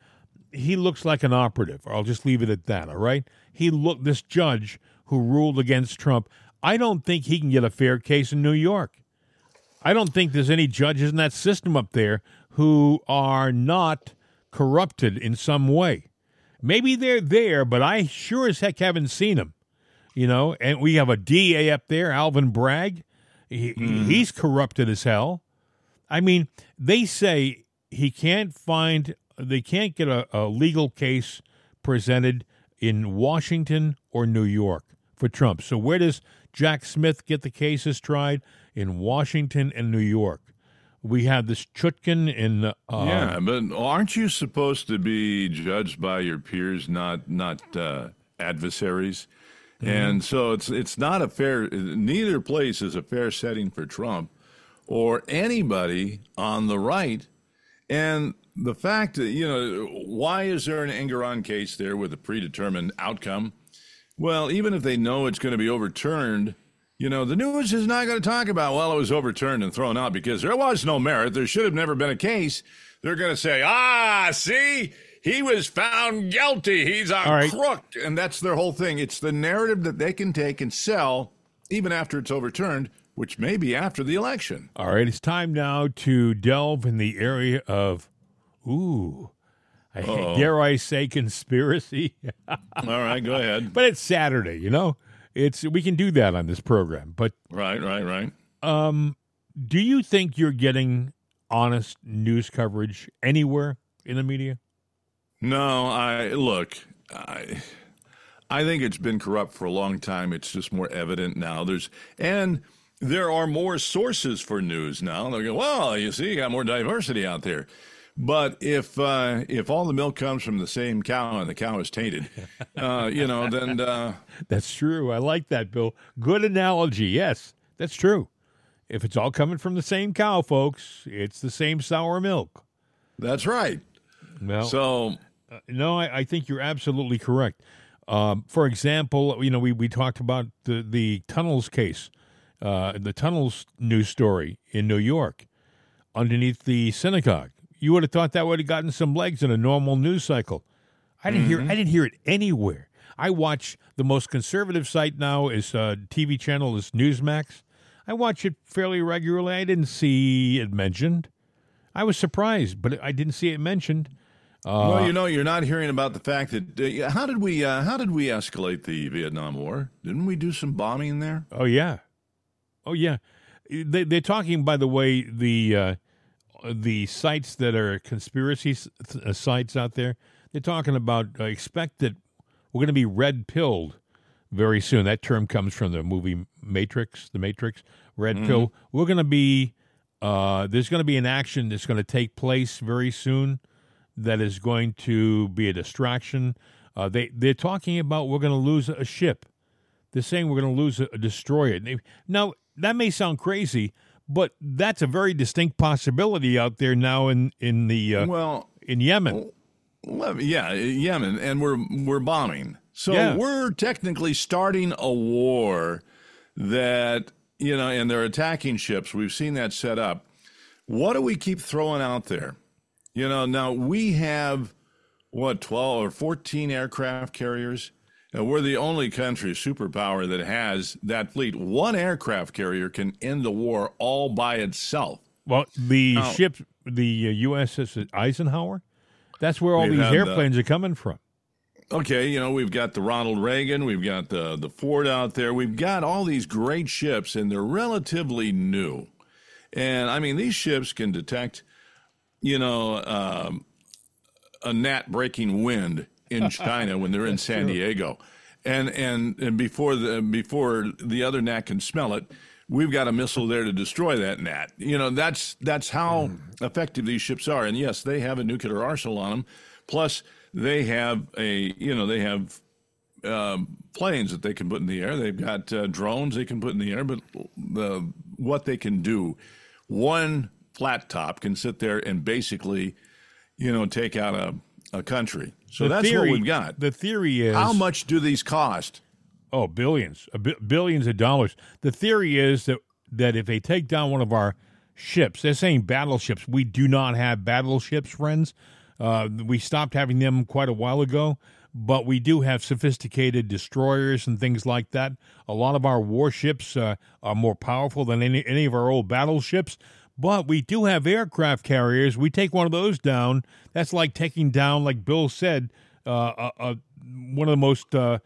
he looks like an operative. I'll just leave it at that. All right, he looked this judge who ruled against Trump. I don't think he can get a fair case in New York. I don't think there's any judges in that system up there who are not corrupted in some way. Maybe they're there, but I sure as heck haven't seen them. You know, and we have a D A up there, Alvin Bragg. He, mm. He's corrupted as hell. I mean, they say he can't find, they can't get a, a legal case presented in Washington or New York for Trump. So where does Jack Smith get the cases tried? in Washington and New York. We have this Chutkin in. Uh, yeah, but aren't you supposed to be judged by your peers, not not uh, adversaries? Mm-hmm. And so it's it's not a fair. Neither place is a fair setting for Trump or anybody on the right. And the fact that, you know, why is there an Engoron case there with a predetermined outcome? Well, even if they know it's going to be overturned, you know, the news is not going to talk about, well, it was overturned and thrown out because there was no merit. There should have never been a case. They're going to say, ah, see, he was found guilty. He's a right. crook. And that's their whole thing. It's the narrative that they can take and sell even after it's overturned, which may be after the election. All right. It's time now to delve in the area of, ooh, I, dare I say conspiracy? All right. Go ahead. But it's Saturday, you know. It's we can do that on this program, but right, right, right. Um, do you think you're getting honest news coverage anywhere in the media? No, I look. I I think it's been corrupt for a long time. It's just more evident now. There's and there are more sources for news now. They go, well, you see, you got more diversity out there. But if uh, if all the milk comes from the same cow and the cow is tainted, uh, you know, then uh, that's true. I like that, Bill. Good analogy. Yes, that's true. If it's all coming from the same cow, folks, it's the same sour milk. That's right. Well, so uh, no, I, I think you're absolutely correct. Um, for example, you know, we, we talked about the the tunnels case, uh, the tunnels news story in New York, underneath the synagogue. You would have thought that would have gotten some legs in a normal news cycle. I didn't mm-hmm. hear. I didn't hear it anywhere. I watch the most conservative site now is uh, T V channel is Newsmax. I watch it fairly regularly. I didn't see it mentioned. I was surprised, but I didn't see it mentioned. Uh, well, you know, you're not hearing about the fact that uh, how did we uh, how did we escalate the Vietnam War? Didn't we do some bombing there? Oh yeah, oh yeah. They, they're talking, by the way, the. Uh, the sites that are conspiracy sites out there, they're talking about uh, expect that we're going to be red-pilled very soon. That term comes from the movie Matrix, The Matrix, red mm-hmm. pill. We're going to be, uh, there's going to be an action that's going to take place very soon that is going to be a distraction. Uh, they, they're talking about we're going to lose a ship. They're saying we're going to lose a, a destroyer. Now, that may sound crazy, but that's a very distinct possibility out there now in in the uh, well in Yemen. Yeah, Yemen, and we're we're bombing. So yeah. we're technically starting a war that you know, and they're attacking ships. We've seen that set up. What do we keep throwing out there? You know, now we have what twelve or fourteen aircraft carriers. Now, we're the only country, superpower, that has that fleet. One aircraft carrier can end the war all by itself. Well, the now, ship, the U S S Eisenhower, that's where all these airplanes the, are coming from. Okay, you know, we've got the Ronald Reagan, we've got the, the Ford out there, we've got all these great ships, and they're relatively new. And, I mean, these ships can detect, you know, um, a gnat breaking wind in China when they're in San true. Diego. And, and and before the before the other gnat can smell it, we've got a missile there to destroy that gnat. You know, that's that's how mm. effective these ships are. And yes, they have a nuclear arsenal on them. Plus, they have a, you know, they have uh, planes that they can put in the air. They've got uh, drones they can put in the air. But the what they can do, one flat top can sit there and basically, you know, take out a, a country. So the that's theory, what we've got. The theory is... How much do these cost? Oh, billions. B- billions of dollars. The theory is that, that if they take down one of our ships, they're saying battleships. We do not have battleships, friends. Uh, we stopped having them quite a while ago, but we do have sophisticated destroyers and things like that. A lot of our warships uh, are more powerful than any, any of our old battleships, but we do have aircraft carriers. We take one of those down. That's like taking down, like Bill said, uh, uh, uh, one of the most uh,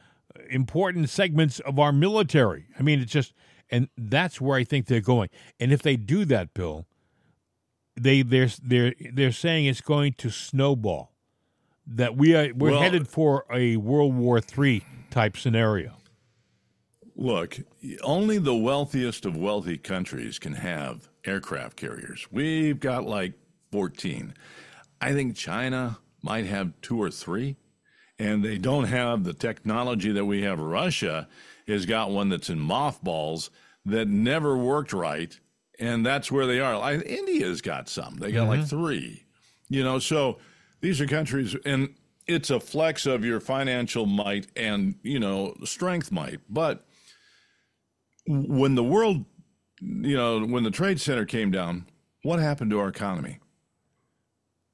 important segments of our military. I mean, it's just, and that's where I think they're going. And if they do that, Bill, they they're they're they're saying it's going to snowball. That we are we're well, headed for a World War Three type scenario. Look, only the wealthiest of wealthy countries can have aircraft carriers. We've got like fourteen. I think China might have two or three, and they don't have the technology that we have. Russia has got one that's in mothballs that never worked right, and that's where they are. Like, India's got some. They got mm-hmm. like three. You know, so these are countries, and it's a flex of your financial might and, you know, strength might. But when the world, you know, when the Trade Center came down, what happened to our economy?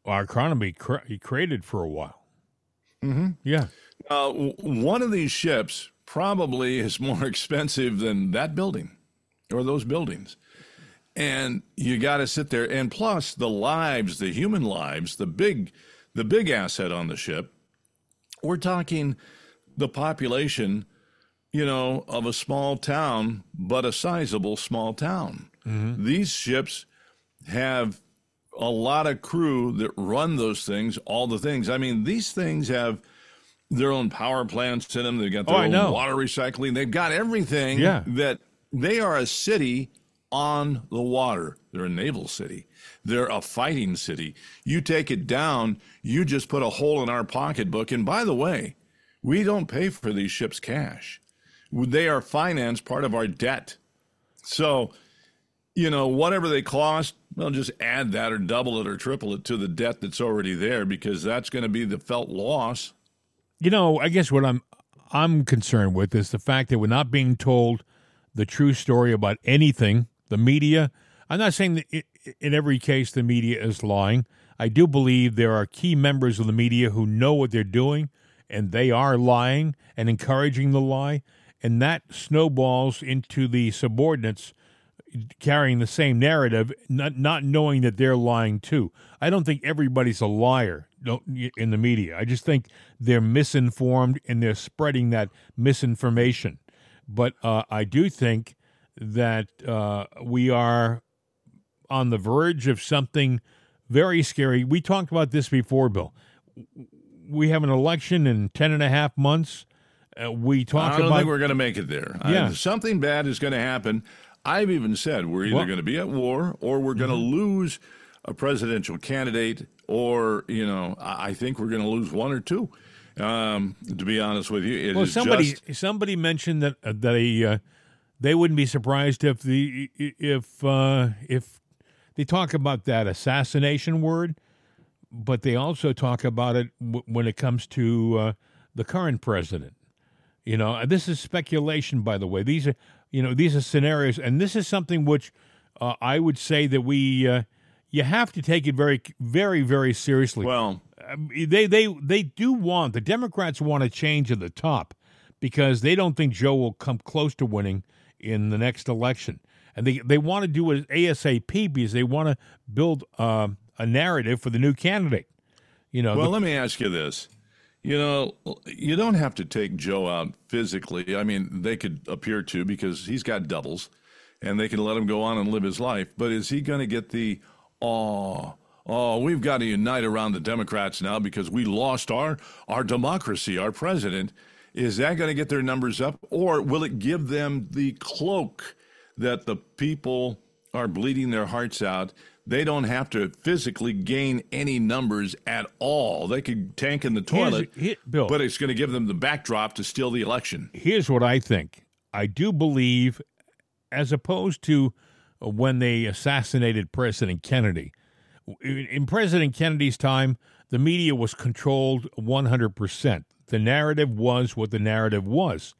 Our economy cr- created for a while. Mm-hmm. Yeah. Uh, w- one of these ships probably is more expensive than that building or those buildings. And you got to sit there. And plus the lives, the human lives, the big, the big asset on the ship, we're talking the population, you know, of a small town, but a sizable small town. Mm-hmm. These ships have a lot of crew that run those things, all the things. I mean, these things have their own power plants in them. They've got their oh, own water recycling. They've got everything yeah. that they are a city on the water. They're a naval city. They're a fighting city. You take it down, you just put a hole in our pocketbook. And by the way, we don't pay for these ships cash. They are financed, part of our debt. So, you know, whatever they cost, well, just add that or double it or triple it to the debt that's already there, because that's going to be the felt loss. You know, I guess what I'm I'm concerned with is the fact that we're not being told the true story about anything. The media, I'm not saying that it, in every case the media is lying. I do believe there are key members of the media who know what they're doing, and they are lying and encouraging the lie, and that snowballs into the subordinates carrying the same narrative, not not knowing that they're lying too. I don't think everybody's a liar in the media. I just think they're misinformed and they're spreading that misinformation. But uh, I do think that uh, we are on the verge of something very scary. We talked about this before, Bill. We have an election in ten and a half months. Uh, we talked about. I don't about, think we're going to make it there. Yeah. Uh, something bad is going to happen. I've even said we're either well, going to be at war or we're going to mm-hmm. lose a presidential candidate, or, you know, I think we're going to lose one or two, um, to be honest with you. It well, is somebody just... somebody mentioned that uh, they, uh, they wouldn't be surprised if the if uh, if they talk about that assassination word, but they also talk about it w- when it comes to uh, the current president. You know, this is speculation, by the way. These are... You know, these are scenarios, and this is something which uh, I would say that we uh, you have to take it very, very, very seriously. Well, they they they do want the Democrats want a change at the top, because they don't think Joe will come close to winning in the next election, and they they want to do it ASAP because they want to build uh, a narrative for the new candidate. You know. Well, the, let me ask you this. You know, you don't have to take Joe out physically. I mean, they could appear to, because he's got doubles, and they can let him go on and live his life. But is he going to get the, oh, oh, we've got to unite around the Democrats now because we lost our, our democracy, our president? Is that going to get their numbers up, or will it give them the cloak that the people are bleeding their hearts out? They don't have to physically gain any numbers at all. They could tank in the toilet, here, Bill, but it's going to give them the backdrop to steal the election. Here's what I think. I do believe, as opposed to when they assassinated President Kennedy, in President Kennedy's time, the media was controlled one hundred percent. The narrative was what the narrative was.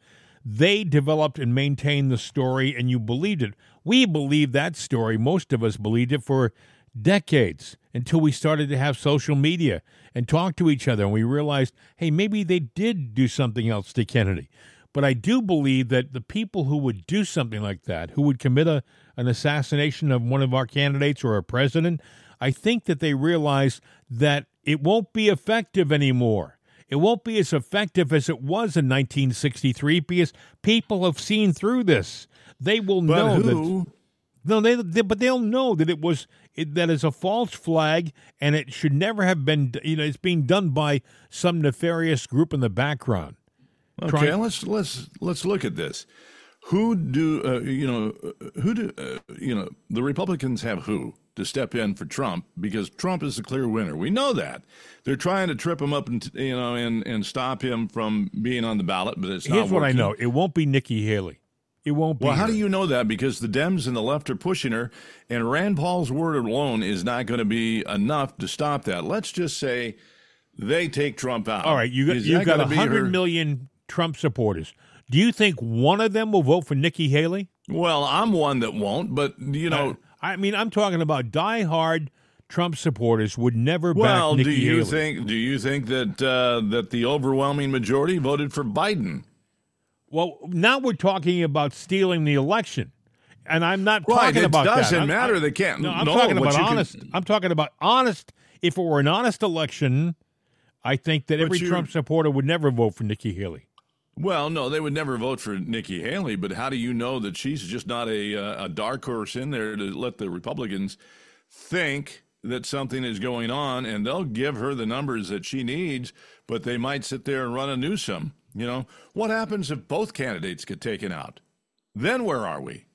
They developed and maintained the story, and you believed it. We believed that story. Most of us believed it for decades, until we started to have social media and talk to each other, and we realized, hey, maybe they did do something else to Kennedy. But I do believe that the people who would do something like that, who would commit a, an assassination of one of our candidates or a president, I think that they realize that it won't be effective anymore. It won't be as effective as it was in nineteen sixty-three, because people have seen through this. They will but know who? that. No, they, they but they'll know that it was it, that is a false flag, and it should never have been. You know, it's being done by some nefarious group in the background. Okay, trying- let's let's let's look at this. Who do uh, you know? Who do uh, you know? The Republicans have who to step in for Trump, because Trump is the clear winner. We know that they're trying to trip him up and you know and, and stop him from being on the ballot. But it's not Here's working. What I know: it won't be Nikki Haley. It won't be. Well, how her. do you know that? Because the Dems and the left are pushing her, and Rand Paul's word alone is not going to be enough to stop that. Let's just say they take Trump out. All right, you got, you've got one hundred million Trump supporters. Do you think one of them will vote for Nikki Haley? Well, I'm one that won't, but, you know. I, I mean, I'm talking about diehard Trump supporters would never well, back Nikki Haley. Well, do you think, do you think that, uh, that the overwhelming majority voted for Biden? Well, now we're talking about stealing the election, and I'm not right, talking about that. It doesn't matter. I, they can't. No, I'm no, talking about honest. Can... I'm talking about honest. If it were an honest election, I think that but every you... Trump supporter would never vote for Nikki Haley. Well, no, they would never vote for Nikki Haley, but how do you know that she's just not a, uh, a dark horse in there to let the Republicans think that something is going on, and they'll give her the numbers that she needs, but they might sit there and run a Newsom. You know, what happens if both candidates get taken out? Then where are we?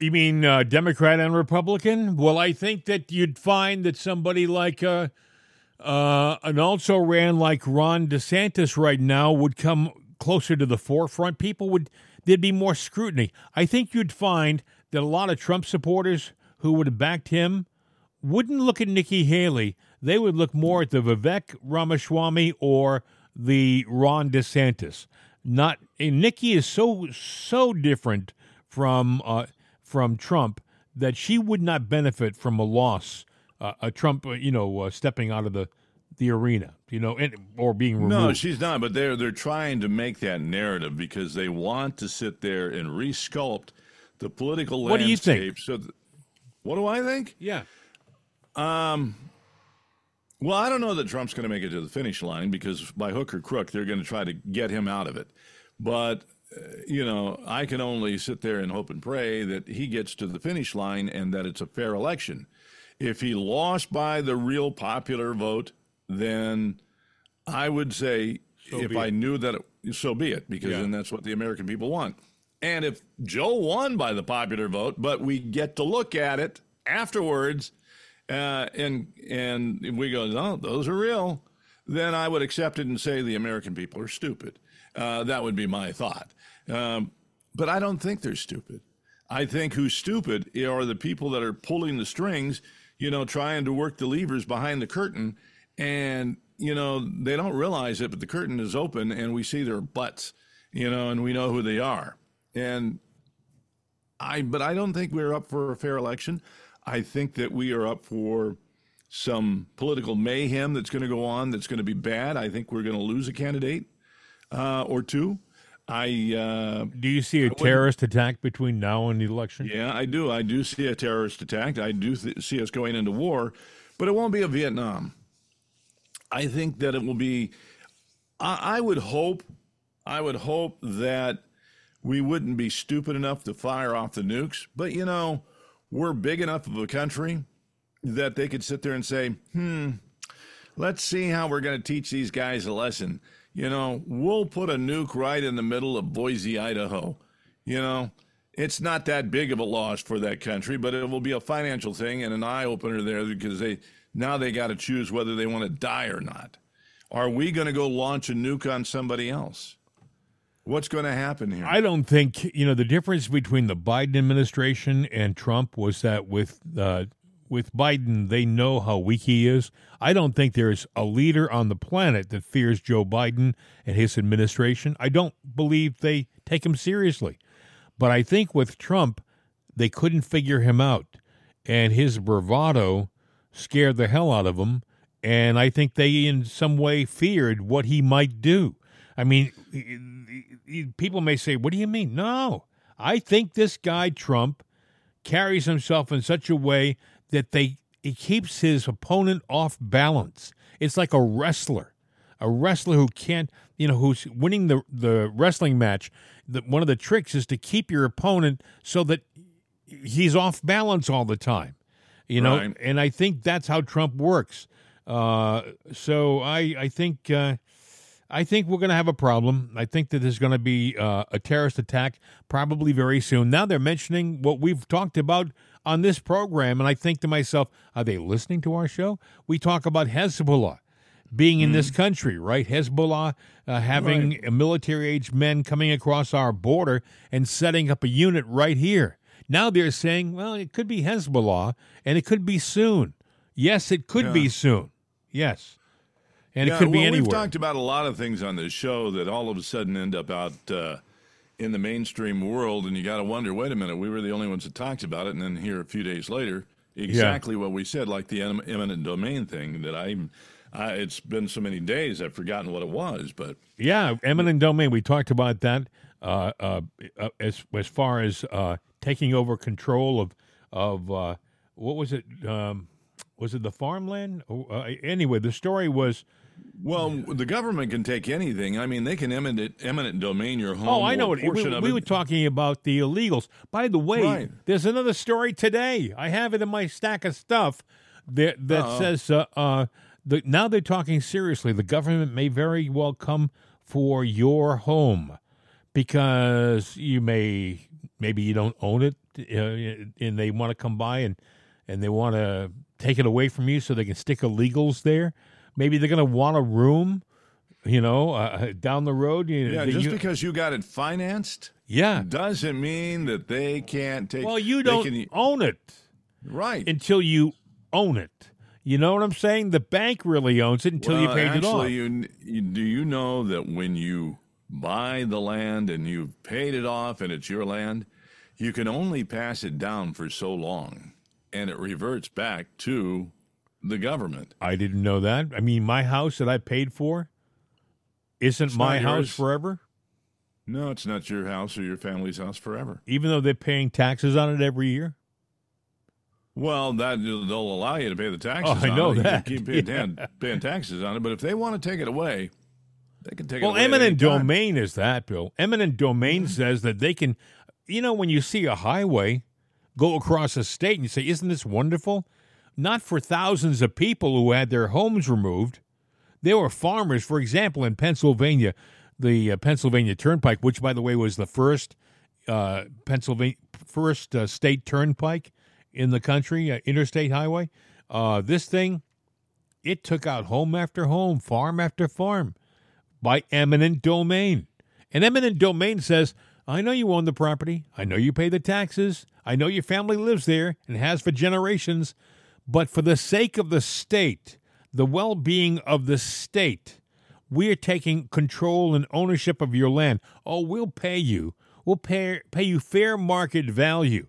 You mean uh, Democrat and Republican? Well, I think that you'd find that somebody like... Uh, Uh, and also ran like Ron DeSantis right now would come closer to the forefront. People would, there'd be more scrutiny. I think you'd find that a lot of Trump supporters who would have backed him wouldn't look at Nikki Haley. They would look more at the Vivek Ramaswamy or the Ron DeSantis. Not, and Nikki is so, so different from, uh, from Trump that she would not benefit from a loss. Uh, a Trump, uh, you know, uh, stepping out of the, the arena, you know, and, or being removed. No, she's not. But they're they're trying to make that narrative because they want to sit there and resculpt the political what landscape. What do you think? So th- what do I think? Yeah. Um. Well, I don't know that Trump's going to make it to the finish line because by hook or crook, they're going to try to get him out of it. But, uh, you know, I can only sit there and hope and pray that he gets to the finish line and that it's a fair election. If he lost by the real popular vote, then I would say so if I knew that, it, so be it, because yeah. then that's what the American people want. And if Joe won by the popular vote, but we get to look at it afterwards, uh, and and we go, no, those are real, then I would accept it and say the American people are stupid. Uh, that would be my thought. Um, but I don't think they're stupid. I think who's stupid are the people that are pulling the strings, you know, trying to work the levers behind the curtain. And, you know, they don't realize it, but the curtain is open and we see their butts, you know, and we know who they are. And I, but I don't think we're up for a fair election. I think that we are up for some political mayhem that's going to go on that's going to be bad. I think we're going to lose a candidate uh, or two. I uh, do you see a terrorist attack between now and the election? Yeah, I do. I do see a terrorist attack. I do th- see us going into war, but it won't be a Vietnam. I think that it will be. I, I would hope. I would hope that we wouldn't be stupid enough to fire off the nukes. But you know, we're big enough of a country that they could sit there and say, "Hmm, let's see how we're going to teach these guys a lesson." You know, we'll put a nuke right in the middle of Boise, Idaho. You know, it's not that big of a loss for that country, but it will be a financial thing and an eye-opener there because they now they got to choose whether they want to die or not. Are we going to go launch a nuke on somebody else? What's going to happen here? I don't think, you know, the difference between the Biden administration and Trump was that with uh, with Biden, they know how weak he is. I don't think there's a leader on the planet that fears Joe Biden and his administration. I don't believe they take him seriously. But I think with Trump, they couldn't figure him out. And his bravado scared the hell out of them. And I think they in some way feared what he might do. I mean, people may say, what do you mean? No, I think this guy, Trump, carries himself in such a way that they it keeps his opponent off balance. It's like a wrestler, a wrestler who can't, you know, who's winning the, the wrestling match. The, one of the tricks is to keep your opponent so that he's off balance all the time, you know. Right. And I think that's how Trump works. Uh, so I I think uh, I think we're going to have a problem. I think that there's going to be uh, a terrorist attack probably very soon. Now they're mentioning what we've talked about on this program, and I think to myself, are they listening to our show? We talk about Hezbollah being in mm. this country, right? Hezbollah uh, having right. military-aged men coming across our border and setting up a unit right here. Now they're saying, well, it could be Hezbollah, and it could be soon. Yes, it could yeah. be soon. Yes. And yeah, it could well, be anywhere. We've talked about a lot of things on this show that all of a sudden end up out uh, in the mainstream world, and you got to wonder, wait a minute, we were the only ones that talked about it, and then here a few days later, exactly yeah. what we said, like the em- eminent domain thing that I'm... Uh, it's been so many days, I've forgotten what it was. But yeah, eminent domain. We talked about that uh, uh, as as far as uh, taking over control of of uh, what was it? Um, was it the farmland? Oh, uh, anyway, the story was. Well, the government can take anything. I mean, they can eminent, eminent domain your home. Oh, I know. Or we, we, we were talking about the illegals. By the way, right. there's another story today. I have it in my stack of stuff that that Uh-oh. says. Uh, uh, The, now they're talking seriously. The government may very well come for your home because you may, maybe you don't own it, uh, and they want to come by and, and they want to take it away from you so they can stick illegals there. Maybe they're going to want a room, you know, uh, down the road. You, yeah, the, just you, because you got it financed yeah. doesn't mean that they can't take it. Well, you don't can, own it right until you own it. You know what I'm saying? The bank really owns it until well, you paid it off. You, you, do you know that when you buy the land and you've paid it off and it's your land, you can only pass it down for so long, and it reverts back to the government? I didn't know that. I mean, my house that I paid for isn't it's my house forever? No, it's not your house or your family's house forever. Even though they're paying taxes on it every year? Well, that they'll allow you to pay the taxes. Oh, I know on it. That. You can keep paying, yeah. paying taxes on it, but if they want to take it away, they can take well, it away. Well, eminent domain is that, Bill. Eminent domain mm-hmm. says that they can, you know, when you see a highway go across a state and you say, isn't this wonderful? Not for thousands of people who had their homes removed. They were farmers. For example, in Pennsylvania, the uh, Pennsylvania Turnpike, which, by the way, was the first uh, Pennsylvania first uh, state turnpike in the country, uh, interstate highway, uh, this thing, it took out home after home, farm after farm, by eminent domain. And eminent domain says, I know you own the property, I know you pay the taxes, I know your family lives there and has for generations, but for the sake of the state, the well-being of the state, we're taking control and ownership of your land. Oh, we'll pay you. We'll pay pay you fair market value.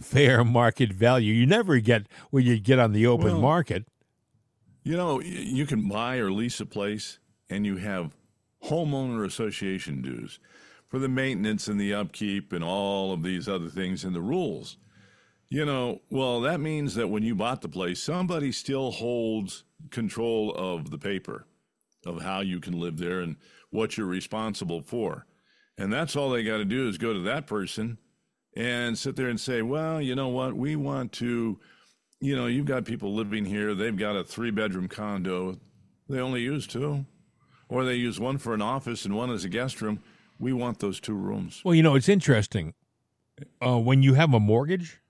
Fair market value. You never get what you get on the open well, market. You know, you can buy or lease a place, and you have homeowner association dues for the maintenance and the upkeep and all of these other things and the rules. You know, well, that means that when you bought the place, somebody still holds control of the paper, of how you can live there and what you're responsible for. And that's all they got to do is go to that person and sit there and say, well, you know what, we want to, you know, you've got people living here, they've got a three-bedroom condo, they only use two, or they use one for an office and one as a guest room. We want those two rooms. Well, you know, it's interesting. Uh, when you have a mortgage,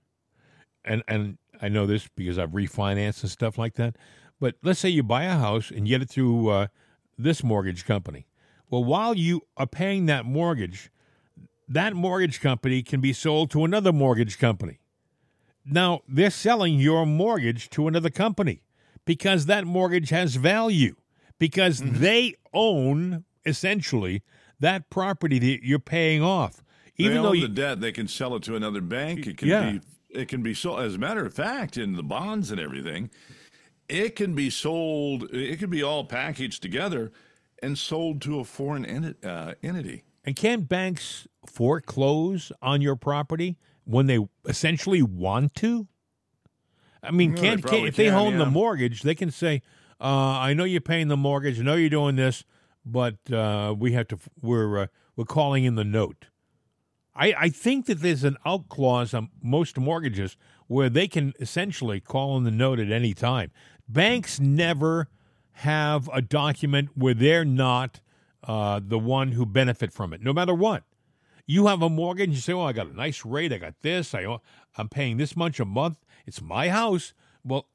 and, and I know this because I've refinanced and stuff like that, but let's say you buy a house and get it through uh, this mortgage company. Well, while you are paying that mortgage, that mortgage company can be sold to another mortgage company. Now, they're selling your mortgage to another company because that mortgage has value, because mm-hmm. they own, essentially, that property that you're paying off. Even they though own you, the debt, they can sell it to another bank. It can yeah. be it can be sold. As a matter of fact, in the bonds and everything, it can be sold. It can be all packaged together and sold to a foreign enti- uh, entity. And can banks foreclose on your property when they essentially want to? I mean, no, can't, they can't, if they can, own yeah. the mortgage, they can say, uh, "I know you're paying the mortgage, I know you're doing this, but uh, we have to. We're uh, we're calling in the note." I, I think that there's an out clause on most mortgages where they can essentially call in the note at any time. Banks never have a document where they're not uh, the one who benefit from it, no matter what. You have a mortgage, you say, oh, I got a nice rate, I got this, I, I'm paying this much a month, it's my house. Well,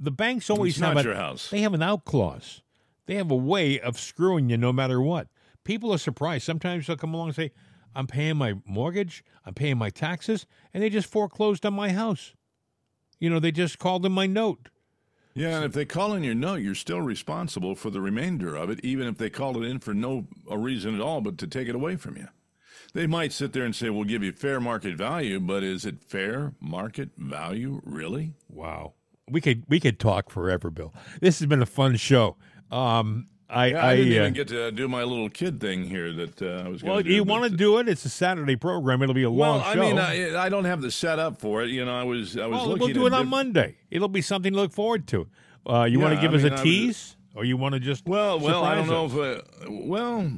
the banks always it's have not a, your house. They have an out clause. They have a way of screwing you no matter what. People are surprised. Sometimes they'll come along and say, I'm paying my mortgage, I'm paying my taxes, and they just foreclosed on my house. You know, they just called in my note. Yeah, and if they call in your note, you're still responsible for the remainder of it, even if they called it in for no a reason at all but to take it away from you. They might sit there and say, we'll give you fair market value, but is it fair market value, really? Wow. We could we could talk forever, Bill. This has been a fun show. Um, I, yeah, I, I didn't uh, even get to do my little kid thing here that uh, I was going to well, do. Well, you want to do it? It's a Saturday program. It'll be a well, long I show. Well, I mean, I, I don't have the setup for it. You know, I was I was well, looking at We'll do it on diff- Monday. It'll be something to look forward to. Uh, you yeah, want to give I us mean, a tease? Would... Or you want to just Well, well, I don't know us? if... Uh, well...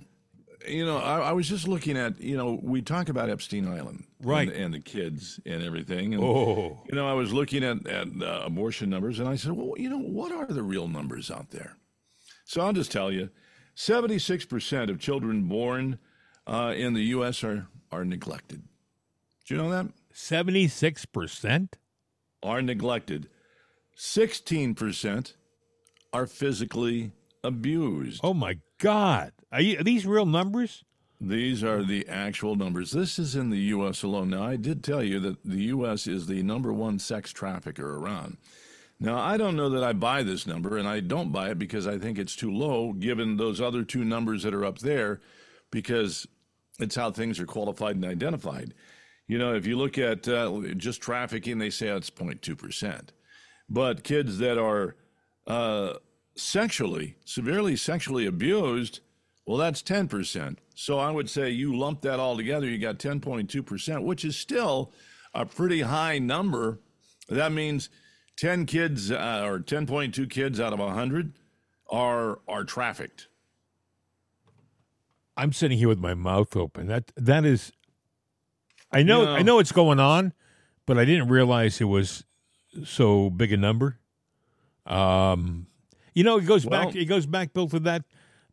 You know, I, I was just looking at, you know, we talk about Epstein Island. Right. And, and the kids and everything. And, oh. You know, I was looking at, at uh, abortion numbers, and I said, well, you know, what are the real numbers out there? So I'll just tell you, seventy-six percent of children born uh, in the U S are, are neglected. Do you know that? seventy-six percent? Are neglected. sixteen percent are physically abused. Oh, my God. Are, you, are these real numbers? These are the actual numbers. This is in the U S alone. Now, I did tell you that the U S is the number one sex trafficker around. Now, I don't know that I buy this number, and I don't buy it because I think it's too low, given those other two numbers that are up there, because it's how things are qualified and identified. You know, if you look at uh, just trafficking, they say it's zero point two percent. But kids that are uh, sexually, severely sexually abused, well, that's ten percent. So I would say you lump that all together, you got ten point two percent, which is still a pretty high number. That means ten kids uh, or ten point two kids out of one hundred are are trafficked. I'm sitting here with my mouth open. That that is, I know, you know I know it's going on, but I didn't realize it was so big a number. Um, you know, it goes well, back. It goes back, Bill, to that.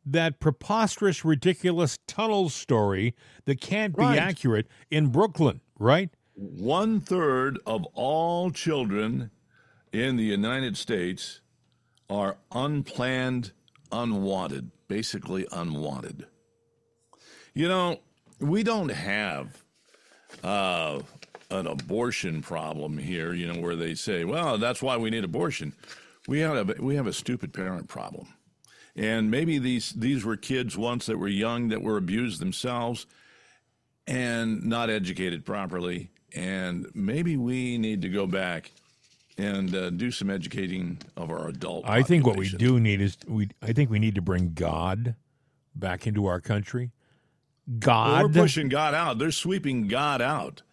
that preposterous, ridiculous tunnel story that can't be right. accurate in Brooklyn, right? One-third of all children in the United States are unplanned, unwanted, basically unwanted. You know, we don't have uh, an abortion problem here, you know, where they say, well, that's why we need abortion. We have a, we have a stupid parent problem. And maybe these these were kids once that were young that were abused themselves and not educated properly. And maybe we need to go back and uh, do some educating of our adult population. I think what we do need is we. I think we need to bring God back into our country. God, well, we're pushing God out. They're sweeping God out.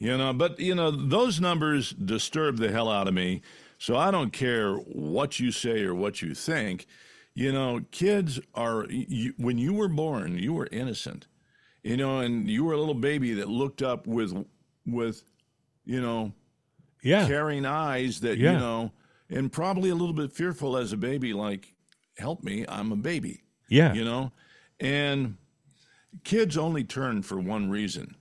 You know, but you know those numbers disturb the hell out of me. So I don't care what you say or what you think. You know, kids are, you, when you were born, you were innocent, you know, and you were a little baby that looked up with, with, you know, yeah. caring eyes that, yeah. you know, and probably a little bit fearful as a baby, like, help me, I'm a baby. Yeah. You know, and kids only turn for one reason,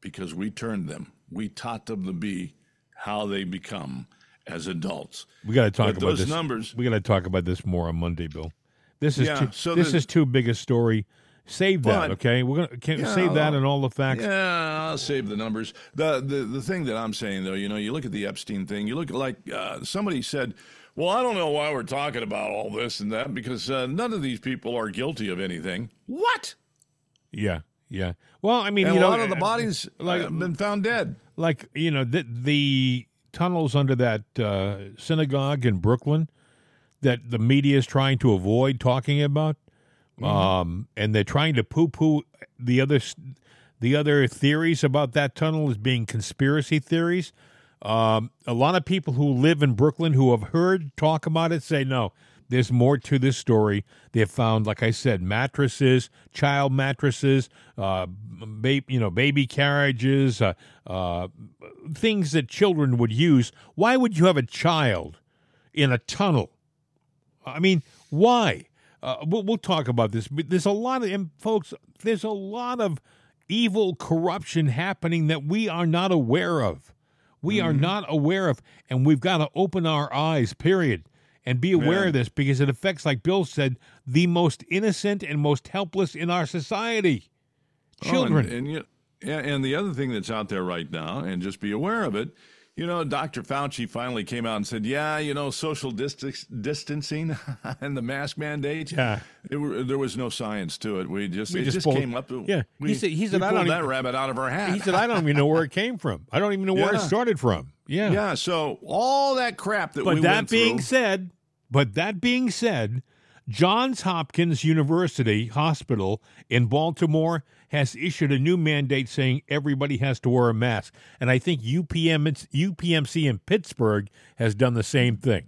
because we turned them. We taught them to be how they become. As adults, we got to talk but about those this. numbers. We got to talk about this more on Monday, Bill. This is yeah, too, so this the, is too big a story. Save that, but, okay? We're gonna can yeah, save that and all the facts. Yeah, I'll save the numbers. The, the the thing that I'm saying though, you know, you look at the Epstein thing. You look like uh, somebody said, "Well, I don't know why we're talking about all this and that because uh, none of these people are guilty of anything." What? Yeah, yeah. Well, I mean, and you a know, lot of the bodies like uh, been found dead. Like you know the the. tunnels under that uh, synagogue in Brooklyn that the media is trying to avoid talking about, mm-hmm. um, and they're trying to poo-poo the other the other theories about that tunnel as being conspiracy theories. Um, a lot of people who live in Brooklyn who have heard talk about it say, no, there's more to this story. They've found, like I said, mattresses, child mattresses, uh, ba- you know, baby carriages, uh, uh, things that children would use. Why would you have a child in a tunnel? I mean, why? Uh, we'll, we'll talk about this. But there's a lot of, and folks, there's a lot of evil corruption happening that we are not aware of. We mm-hmm. are not aware of, and we've got to open our eyes, period, and be aware yeah. of this, because it affects, like Bill said, the most innocent and most helpless in our society, children. Oh, and, and, you, yeah, and the other thing that's out there right now, and just be aware of it, you know, Doctor Fauci finally came out and said, yeah, you know, social distance, distancing and the mask mandate, yeah. it, there was no science to it. We just, we it just, just pulled, came up. Yeah. We, he said, he said, we I pulled don't that even, rabbit out of our hat. He said, I don't even know where it came from. I don't even know where yeah. it started from. Yeah. Yeah. So all that crap that but we that went through. But that being said, but that being said, Johns Hopkins University Hospital in Baltimore has issued a new mandate saying everybody has to wear a mask. And I think U P M, U P M C in Pittsburgh has done the same thing.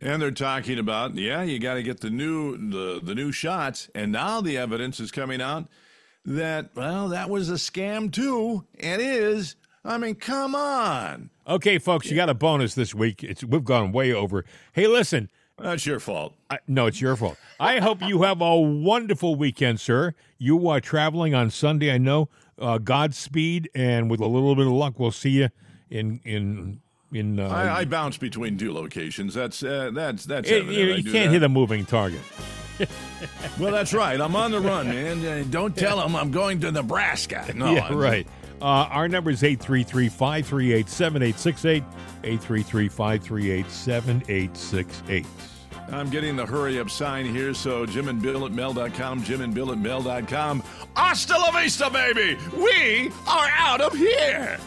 And they're talking about, yeah, you got to get the new the, the new shots. And now the evidence is coming out that, well, that was a scam too. It is. I mean, come on. Okay, folks, yeah. you got a bonus this week. It's We've gone way over. Hey, listen. That's your fault. I, no, it's your fault. I hope you have a wonderful weekend, sir. You are traveling on Sunday, I know. Uh, Godspeed, and with a little bit of luck, we'll see you in in in. Uh, I, I bounce between two locations. That's uh, that's that's. It, you you can't that. hit a moving target. Well, that's right. I'm on the run, man. Don't tell them I'm going to Nebraska. No, yeah, right. Uh, our number is eight three three, five three eight, seven eight six eight, eight three three, five three eight, seven eight six eight. I'm getting the hurry-up sign here, so Jim and Bill at mail dot com, Jim and Bill at mail dot com. Hasta la vista, baby! We are out of here!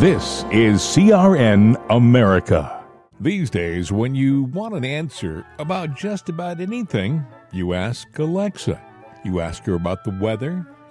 This is C R N America. These days, when you want an answer about just about anything, you ask Alexa. You ask her about the weather.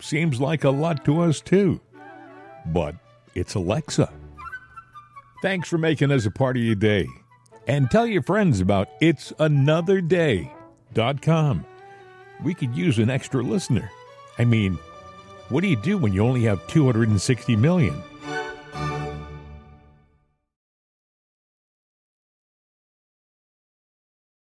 Seems like a lot to us, too. But it's Alexa. Thanks for making us a part of your day. And tell your friends about it's another day dot com. We could use an extra listener. I mean, what do you do when you only have two hundred sixty million?